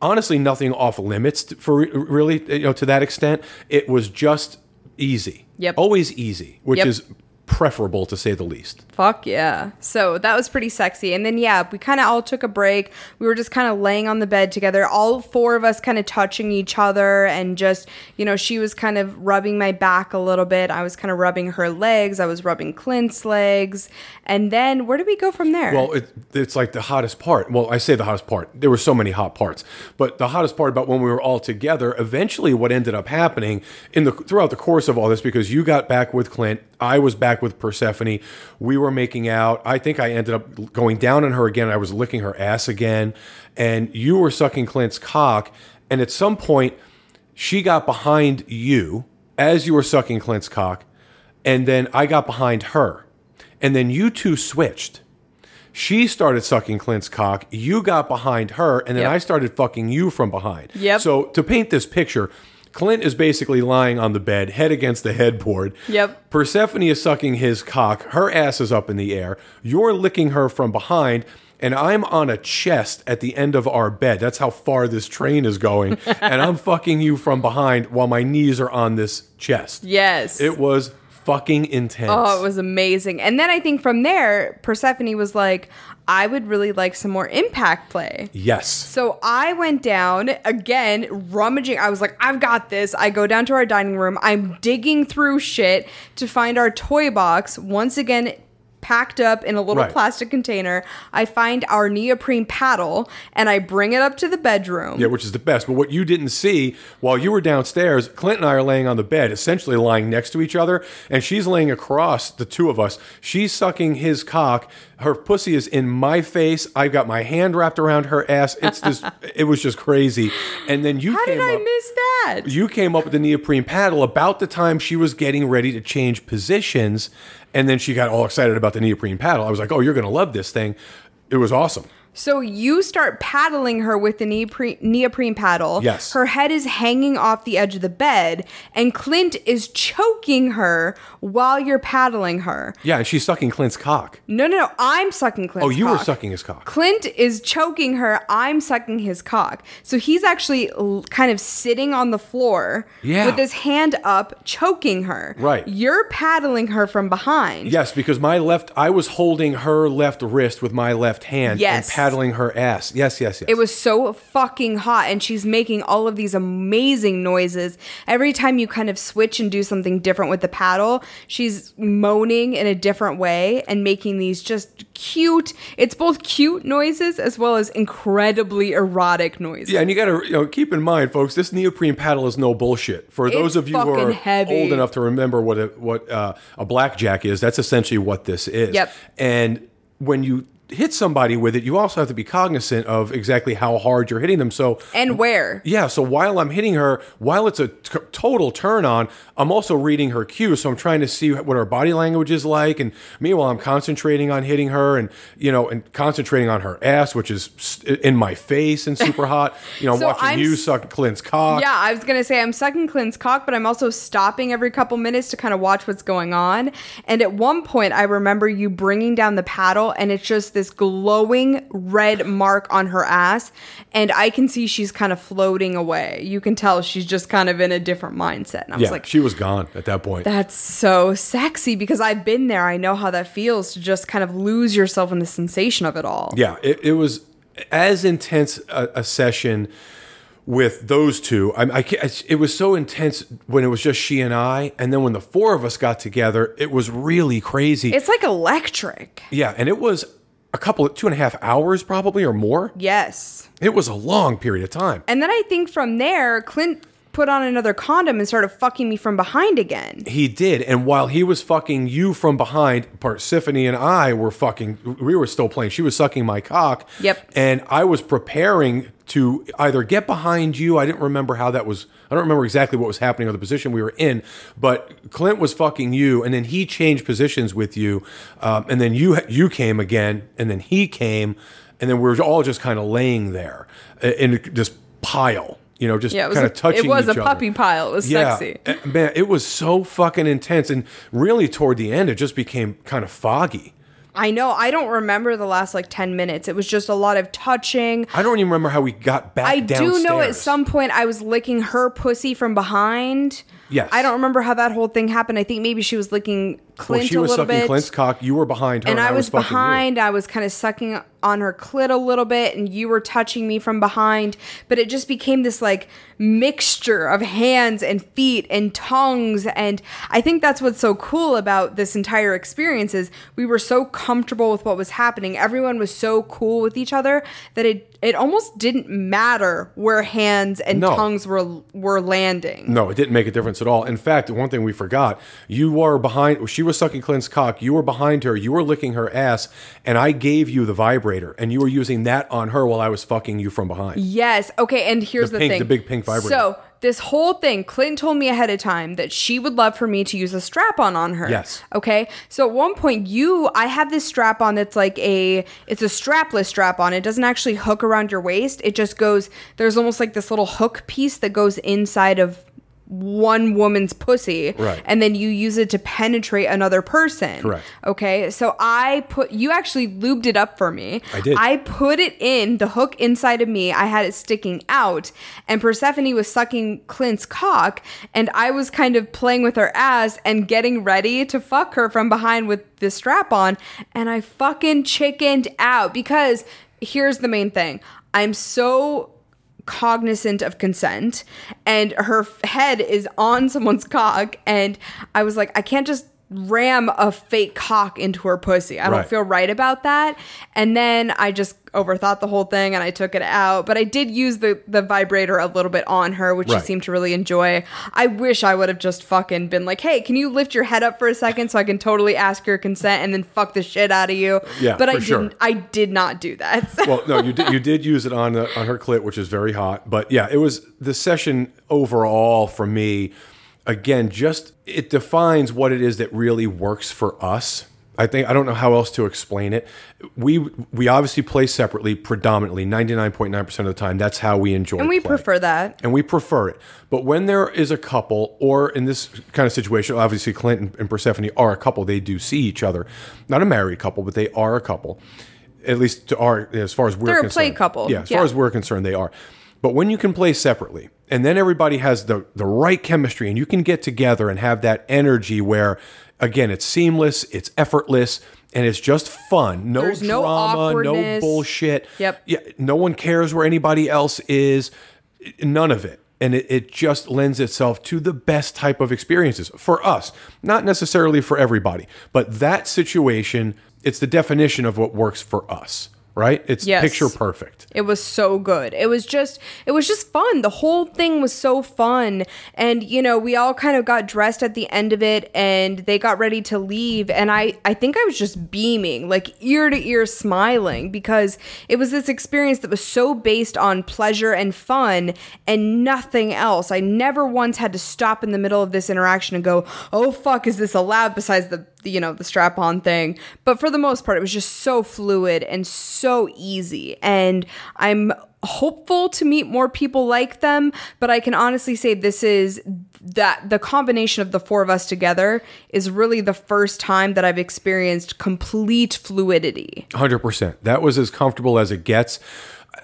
Honestly, nothing off limits for really, you know, to that extent. It was just easy. Yep. Always easy, which yep. is preferable to say the least. Fuck yeah. So that was pretty sexy. And then, yeah, we kind of all took a break. We were just kind of laying on the bed together, all four of us kind of touching each other, and just, you know, she was kind of rubbing my back a little bit. I was kind of rubbing her legs. I was rubbing Clint's legs. And then where did we go from there? Well, it, it's like the hottest part. Well, I say the hottest part. There were so many hot parts. But the hottest part about when we were all together, eventually what ended up happening in the throughout the course of all this, because you got back with Clint, I was back with Persephone. We were making out. I think I ended up going down on her again. I was licking her ass again. And you were sucking Clint's cock. And at some point, she got behind you as you were sucking Clint's cock. And then I got behind her. And then you two switched. She started sucking Clint's cock. You got behind her. And then yep. I started fucking you from behind. Yep. So to paint this picture, Clint is basically lying on the bed, head against the headboard. Yep. Persephone is sucking his cock. Her ass is up in the air. You're licking her from behind, and I'm on a chest at the end of our bed. That's how far this train is going. And I'm fucking you from behind while my knees are on this chest. Yes. It was fucking intense. Oh, it was amazing. And then I think from there, Persephone was like, I would really like some more impact play. Yes. So I went down again, rummaging. I was like, I've got this. I go down to our dining room. I'm digging through shit to find our toy box. Once again, packed up in a little right. plastic container. I find our neoprene paddle and I bring it up to the bedroom. Yeah, which is the best. But what you didn't see while you were downstairs, Clint and I are laying on the bed, essentially lying next to each other, and she's laying across the two of us. She's sucking his cock. Her pussy is in my face. I've got my hand wrapped around her ass. It's just, it was just crazy. And then you How came up. How did I up, miss that? You came up with the neoprene paddle about the time she was getting ready to change positions. And then she got all excited about the neoprene paddle. I was like, oh, you're going to love this thing. It was awesome. So you start paddling her with the neoprene, neoprene paddle. Yes. Her head is hanging off the edge of the bed, and Clint is choking her while you're paddling her. Yeah, and she's sucking Clint's cock. No, no, no. I'm sucking Clint's cock. Oh, you cock. were sucking his cock. Clint is choking her. I'm sucking his cock. So he's actually kind of sitting on the floor yeah. with his hand up, choking her. Right. You're paddling her from behind. Yes, because my left, I was holding her left wrist with my left hand. Yes. And paddling her ass. Yes, yes, yes. It was so fucking hot, and she's making all of these amazing noises. Every time you kind of switch and do something different with the paddle, she's moaning in a different way and making these just cute, it's both cute noises as well as incredibly erotic noises. Yeah, and you gotta you know, keep in mind, folks, this neoprene paddle is no bullshit. For it's those of you who are heavy. old enough to remember what a, what uh, a blackjack is, that's essentially what this is. Yep. And when you hit somebody with it, you also have to be cognizant of exactly how hard you're hitting them. So and where. Yeah. So while I'm hitting her, while it's a t- total turn on, I'm also reading her cues. So I'm trying to see what her body language is like. And meanwhile, I'm concentrating on hitting her and, you know, and concentrating on her ass, which is in my face and super hot. You know, so watching I'm, you suck Clint's cock. Yeah. I was going to say I'm sucking Clint's cock, but I'm also stopping every couple minutes to kind of watch what's going on. And at one point I remember you bringing down the paddle and it's just this this glowing red mark on her ass, and I can see she's kind of floating away. You can tell she's just kind of in a different mindset. And I yeah, was like, she was gone at that point. That's so sexy because I've been there. I know how that feels to just kind of lose yourself in the sensation of it all. Yeah, it, it was as intense a, a session with those two. I, I can't, it was so intense when it was just she and I, and then when the four of us got together, it was really crazy. It's like electric. Yeah, and it was a couple of two and a half hours probably or more. Yes. It was a long period of time. And then I think from there, Clint put on another condom and started fucking me from behind again. He did. And while he was fucking you from behind, Persephone and I were fucking, we were still playing. She was sucking my cock. Yep. And I was preparing to either get behind you. I didn't remember how that was. I don't remember exactly what was happening or the position we were in, but Clint was fucking you, and then he changed positions with you, um, and then you you came again, and then he came, and then we were all just kind of laying there in this pile, you know, just yeah, kind of touching each other. It was a puppy pile. It was yeah, sexy. Man, it was so fucking intense, and really toward the end, it just became kind of foggy. I know. I don't remember the last like ten minutes. It was just a lot of touching. I don't even remember how we got back I downstairs. I do know at some point I was licking her pussy from behind. Yes. I don't remember how that whole thing happened. I think maybe she was licking Clint well, she a was little sucking bit. Clint's cock. You were behind her. And, and I, I was, was behind. You. I was kind of sucking on her clit a little bit, and you were touching me from behind. But it just became this like mixture of hands and feet and tongues. And I think that's what's so cool about this entire experience is we were so comfortable with what was happening. Everyone was so cool with each other that it it almost didn't matter where hands and no. tongues were were landing. No, it didn't make a difference at all. In fact, one thing we forgot, you were behind. She was was sucking Clint's cock, you were behind her, you were licking her ass, and I gave you the vibrator, and you were using that on her while I was fucking you from behind. Yes. Okay, and here's the, the pink, thing. The big pink vibrator. So, this whole thing, Clint told me ahead of time that she would love for me to use a strap-on on her. Yes. Okay? So, at one point, you, I have this strap-on that's like a, it's a strapless strap-on. It doesn't actually hook around your waist. It just goes, there's almost like this little hook piece that goes inside of one woman's pussy, right, and then you use it to penetrate another person. Correct. Okay, so I put, you actually lubed it up for me. I did. I put it in, the hook inside of me, I had it sticking out, and Persephone was sucking Clint's cock, and I was kind of playing with her ass and getting ready to fuck her from behind with this strap on, and I fucking chickened out, because here's the main thing, I'm so cognizant of consent, and her head is on someone's cock, and I was like, I can't just ram a fake cock into her pussy. I right. don't feel right about that. And then I just overthought the whole thing and I took it out. But I did use the, the vibrator a little bit on her, which right. she seemed to really enjoy. I wish I would have just fucking been like, hey, can you lift your head up for a second so I can totally ask your consent and then fuck the shit out of you? Yeah, but I didn't. Sure. I did not do that. So. Well, no, you did, you did use it on, the, on her clit, which is very hot. But yeah, it was the session overall for me. Again, just it defines what it is that really works for us. I think I don't know how else to explain it. We we obviously play separately, predominantly ninety-nine point nine percent of the time. That's how we enjoy it. And we play. prefer that. And we prefer it. But when there is a couple, or in this kind of situation, obviously Clint and, and Persephone are a couple. They do see each other. Not a married couple, but they are a couple. At least to our as far as we're They're concerned. They're a play couple. Yeah, as yeah. far as we're concerned, they are. But when you can play separately, and then everybody has the, the right chemistry, and you can get together and have that energy where, again, it's seamless, it's effortless, and it's just fun. No There's drama, no, no bullshit. Yep. Yeah, no one cares where anybody else is. None of it. And it, it just lends itself to the best type of experiences for us. Not necessarily for everybody, but that situation, it's the definition of what works for us. Right? It's yes. picture perfect. It was so good. It was just, it was just fun. The whole thing was so fun. And, you know, we all kind of got dressed at the end of it and they got ready to leave. And I, I think I was just beaming, like ear to ear smiling, because it was this experience that was so based on pleasure and fun and nothing else. I never once had to stop in the middle of this interaction and go, oh, fuck, is this allowed? Besides the, the you know, the strap-on thing. But for the most part, it was just so fluid and so So easy, and I'm hopeful to meet more people like them, but I can honestly say this is that the combination of the four of us together is really the first time that I've experienced complete fluidity. one hundred percent. That was as comfortable as it gets.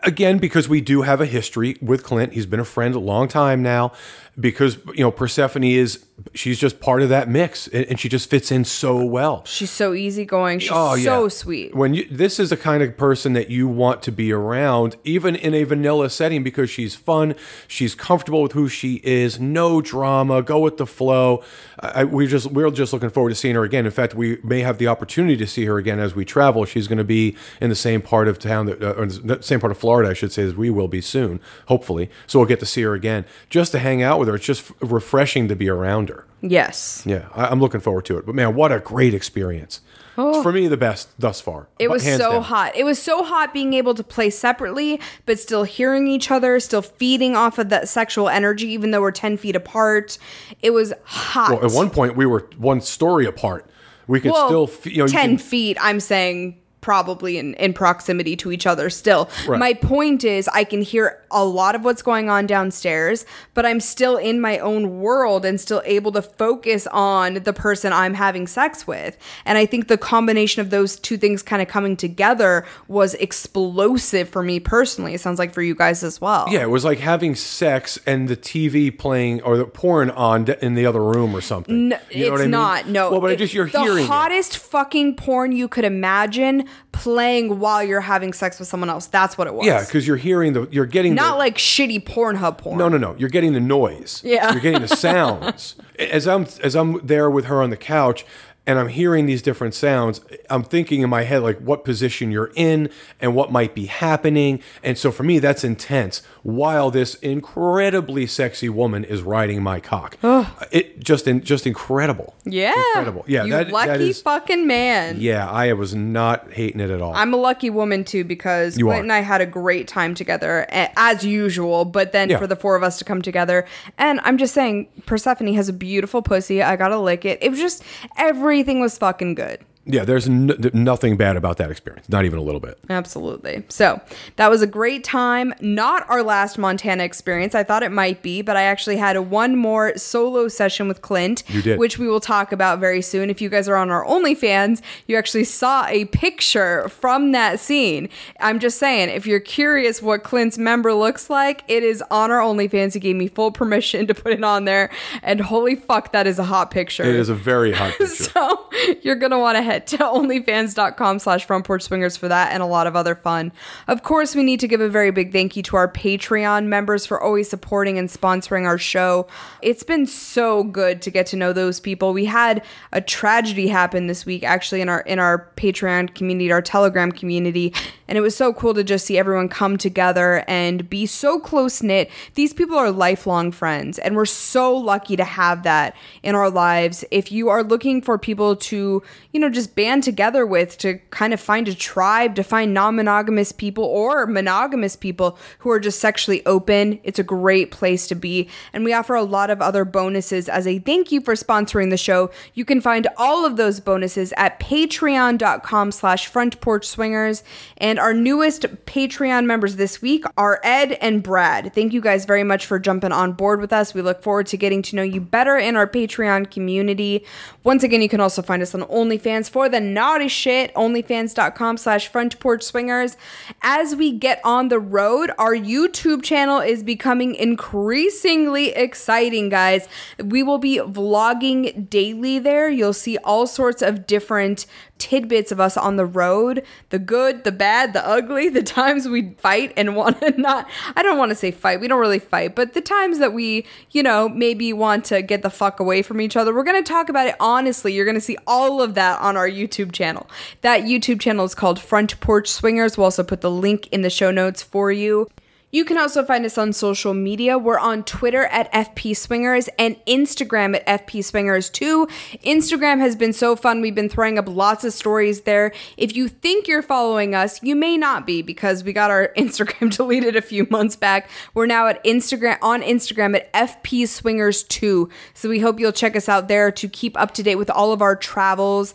Again, because we do have a history with Clint. He's been a friend a long time now, because, you know, Persephone is, she's just part of that mix, and, and she just fits in so well. She's so easygoing. She's oh, so yeah. sweet. When you, this is the kind of person that you want to be around, even in a vanilla setting, because she's fun. She's comfortable with who she is. No drama. Go with the flow. I, we just, we're just looking forward to seeing her again. In fact, we may have the opportunity to see her again as we travel. She's going to be in the same part of town, that, uh, or the same part of Florida, I should say, as we will be soon, hopefully. So we'll get to see her again, just to hang out with her. It's just refreshing to be around her. Yes. Yeah, I'm looking forward to it. But man, what a great experience. Oh. It's for me the best thus far. It was so down. hot. It was so hot being able to play separately, but still hearing each other, still feeding off of that sexual energy, even though we're ten feet apart. It was hot. Well, at one point, we were one story apart. We could well, still... Fe- you know, ten you can- feet, I'm saying... probably in, in proximity to each other still. Right. My point is I can hear a lot of what's going on downstairs, but I'm still in my own world and still able to focus on the person I'm having sex with. And I think the combination of those two things kind of coming together was explosive for me personally. It sounds like for you guys as well. Yeah, it was like having sex and the T V playing or the porn on in the other room or something. No, you know it's what I mean? not. No. Well, but it, just you're the hearing The hottest it. fucking porn you could imagine playing while you're having sex with someone else. That's what it was. Yeah, because you're hearing the, you're getting not the, like shitty Pornhub porn. No, no, no. You're getting the noise. Yeah, you're getting the sounds. As I'm as I'm there with her on the couch, and I'm hearing these different sounds. I'm thinking in my head like what position you're in and what might be happening. And so for me, that's intense. While this incredibly sexy woman is riding my cock, oh. it just in, just incredible. Yeah, incredible. Yeah, you that, lucky that is, fucking man. Yeah, I was not hating it at all. I'm a lucky woman too because you Clint are. and I had a great time together as usual. But then yeah. for the four of us to come together, and I'm just saying, Persephone has a beautiful pussy. I gotta lick it. It was just every. Everything was fucking good. Yeah, there's no, nothing bad about that experience. Not even a little bit. Absolutely. So that was a great time. Not our last Montana experience. I thought it might be, but I actually had a one more solo session with Clint. You did. Which we will talk about very soon. If you guys are on our OnlyFans, you actually saw a picture from that scene. I'm just saying, if you're curious what Clint's member looks like, it is on our OnlyFans. He gave me full permission to put it on there. And holy fuck, that is a hot picture. It is a very hot picture. So you're going to want to head head to onlyfans.com slash front porch swingers for that and a lot of other fun. Of course, we need to give a very big thank you to our Patreon members for always supporting and sponsoring our show. It's been so good to get to know those people. We had a tragedy happen this week, actually, in our in our Patreon community, our Telegram community, and it was so cool to just see everyone come together and be so close-knit. These people are lifelong friends, and we're so lucky to have that in our lives. If you are looking for people to, you know, just band together with, to kind of find a tribe, to find non-monogamous people or monogamous people who are just sexually open, it's a great place to be. And we offer a lot of other bonuses as a thank you for sponsoring the show. You can find all of those bonuses at patreon.com slash front porch swingers. And our newest Patreon members this week are Ed and Brad. Thank you guys very much for jumping on board with us. We look forward to getting to know you better in our Patreon community. Once again, you can also find us on OnlyFans for the naughty shit, onlyfans.com slash front porch swingers. As we get on the road, our YouTube channel is becoming increasingly exciting, guys. We will be vlogging daily there. You'll see all sorts of different tidbits of us on the road, the good, the bad, the ugly, the times we fight and want to not, I don't want to say fight, we don't really fight, but the times that we, you know, maybe want to get the fuck away from each other. We're going to talk about it honestly. You're going to see all of that on our YouTube channel. That YouTube channel is called Front Porch Swingers. We'll also put the link in the show notes for you. You can also find us on social media. We're on Twitter at F P Swingers and Instagram at F P Swingers too. Instagram has been so fun. We've been throwing up lots of stories there. If you think you're following us, you may not be, because we got our Instagram deleted a few months back. We're now at Instagram on Instagram at F P Swingers too. So we hope you'll check us out there to keep up to date with all of our travels.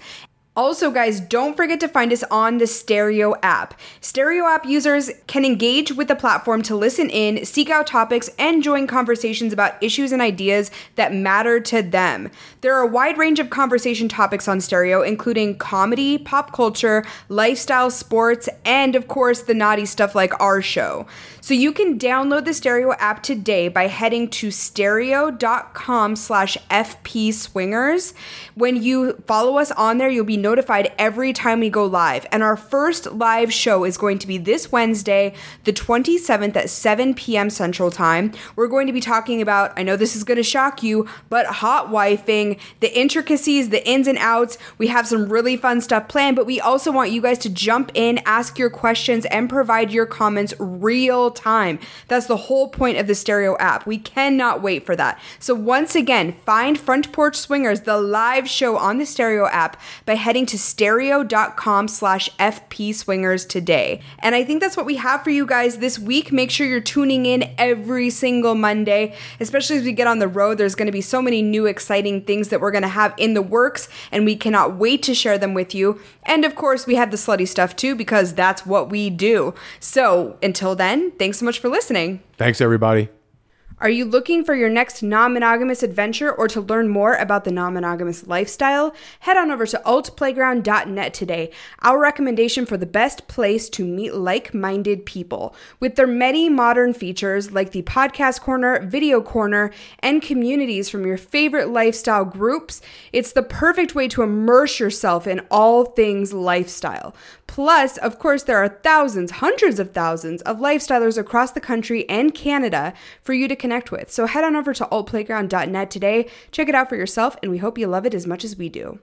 Also, guys, don't forget to find us on the Stereo app. Stereo app users can engage with the platform to listen in, seek out topics, and join conversations about issues and ideas that matter to them. There are a wide range of conversation topics on Stereo, including comedy, pop culture, lifestyle, sports, and, of course, the naughty stuff like our show. So you can download the Stereo app today by heading to stereo.com slash FP Swingers. When you follow us on there, you'll be notified every time we go live. And our first live show is going to be this Wednesday, the twenty-seventh at seven p.m. Central Time. We're going to be talking about, I know this is going to shock you, but hot wifing, the intricacies, the ins and outs. We have some really fun stuff planned, but we also want you guys to jump in, ask your questions, and provide your comments real time. That's the whole point of the Stereo app. We cannot wait for that. So once again, find Front Porch Swingers, the live show on the Stereo app, by heading to stereo.com slash FP Swingers today. And I think that's what we have for you guys this week. Make sure you're tuning in every single Monday, especially as we get on the road. There's going to be so many new exciting things that we're going to have in the works, and we cannot wait to share them with you. And of course, we have the slutty stuff too, because that's what we do. So until then, thanks so much for listening. Thanks, everybody. Are you looking for your next non-monogamous adventure or to learn more about the non-monogamous lifestyle? Head on over to alt playground dot net today, our recommendation for the best place to meet like-minded people. With their many modern features like the podcast corner, video corner, and communities from your favorite lifestyle groups, it's the perfect way to immerse yourself in all things lifestyle. Plus, of course, there are thousands, hundreds of thousands of lifestylers across the country and Canada for you to connect with. So head on over to alt playground dot net today, check it out for yourself, and we hope you love it as much as we do.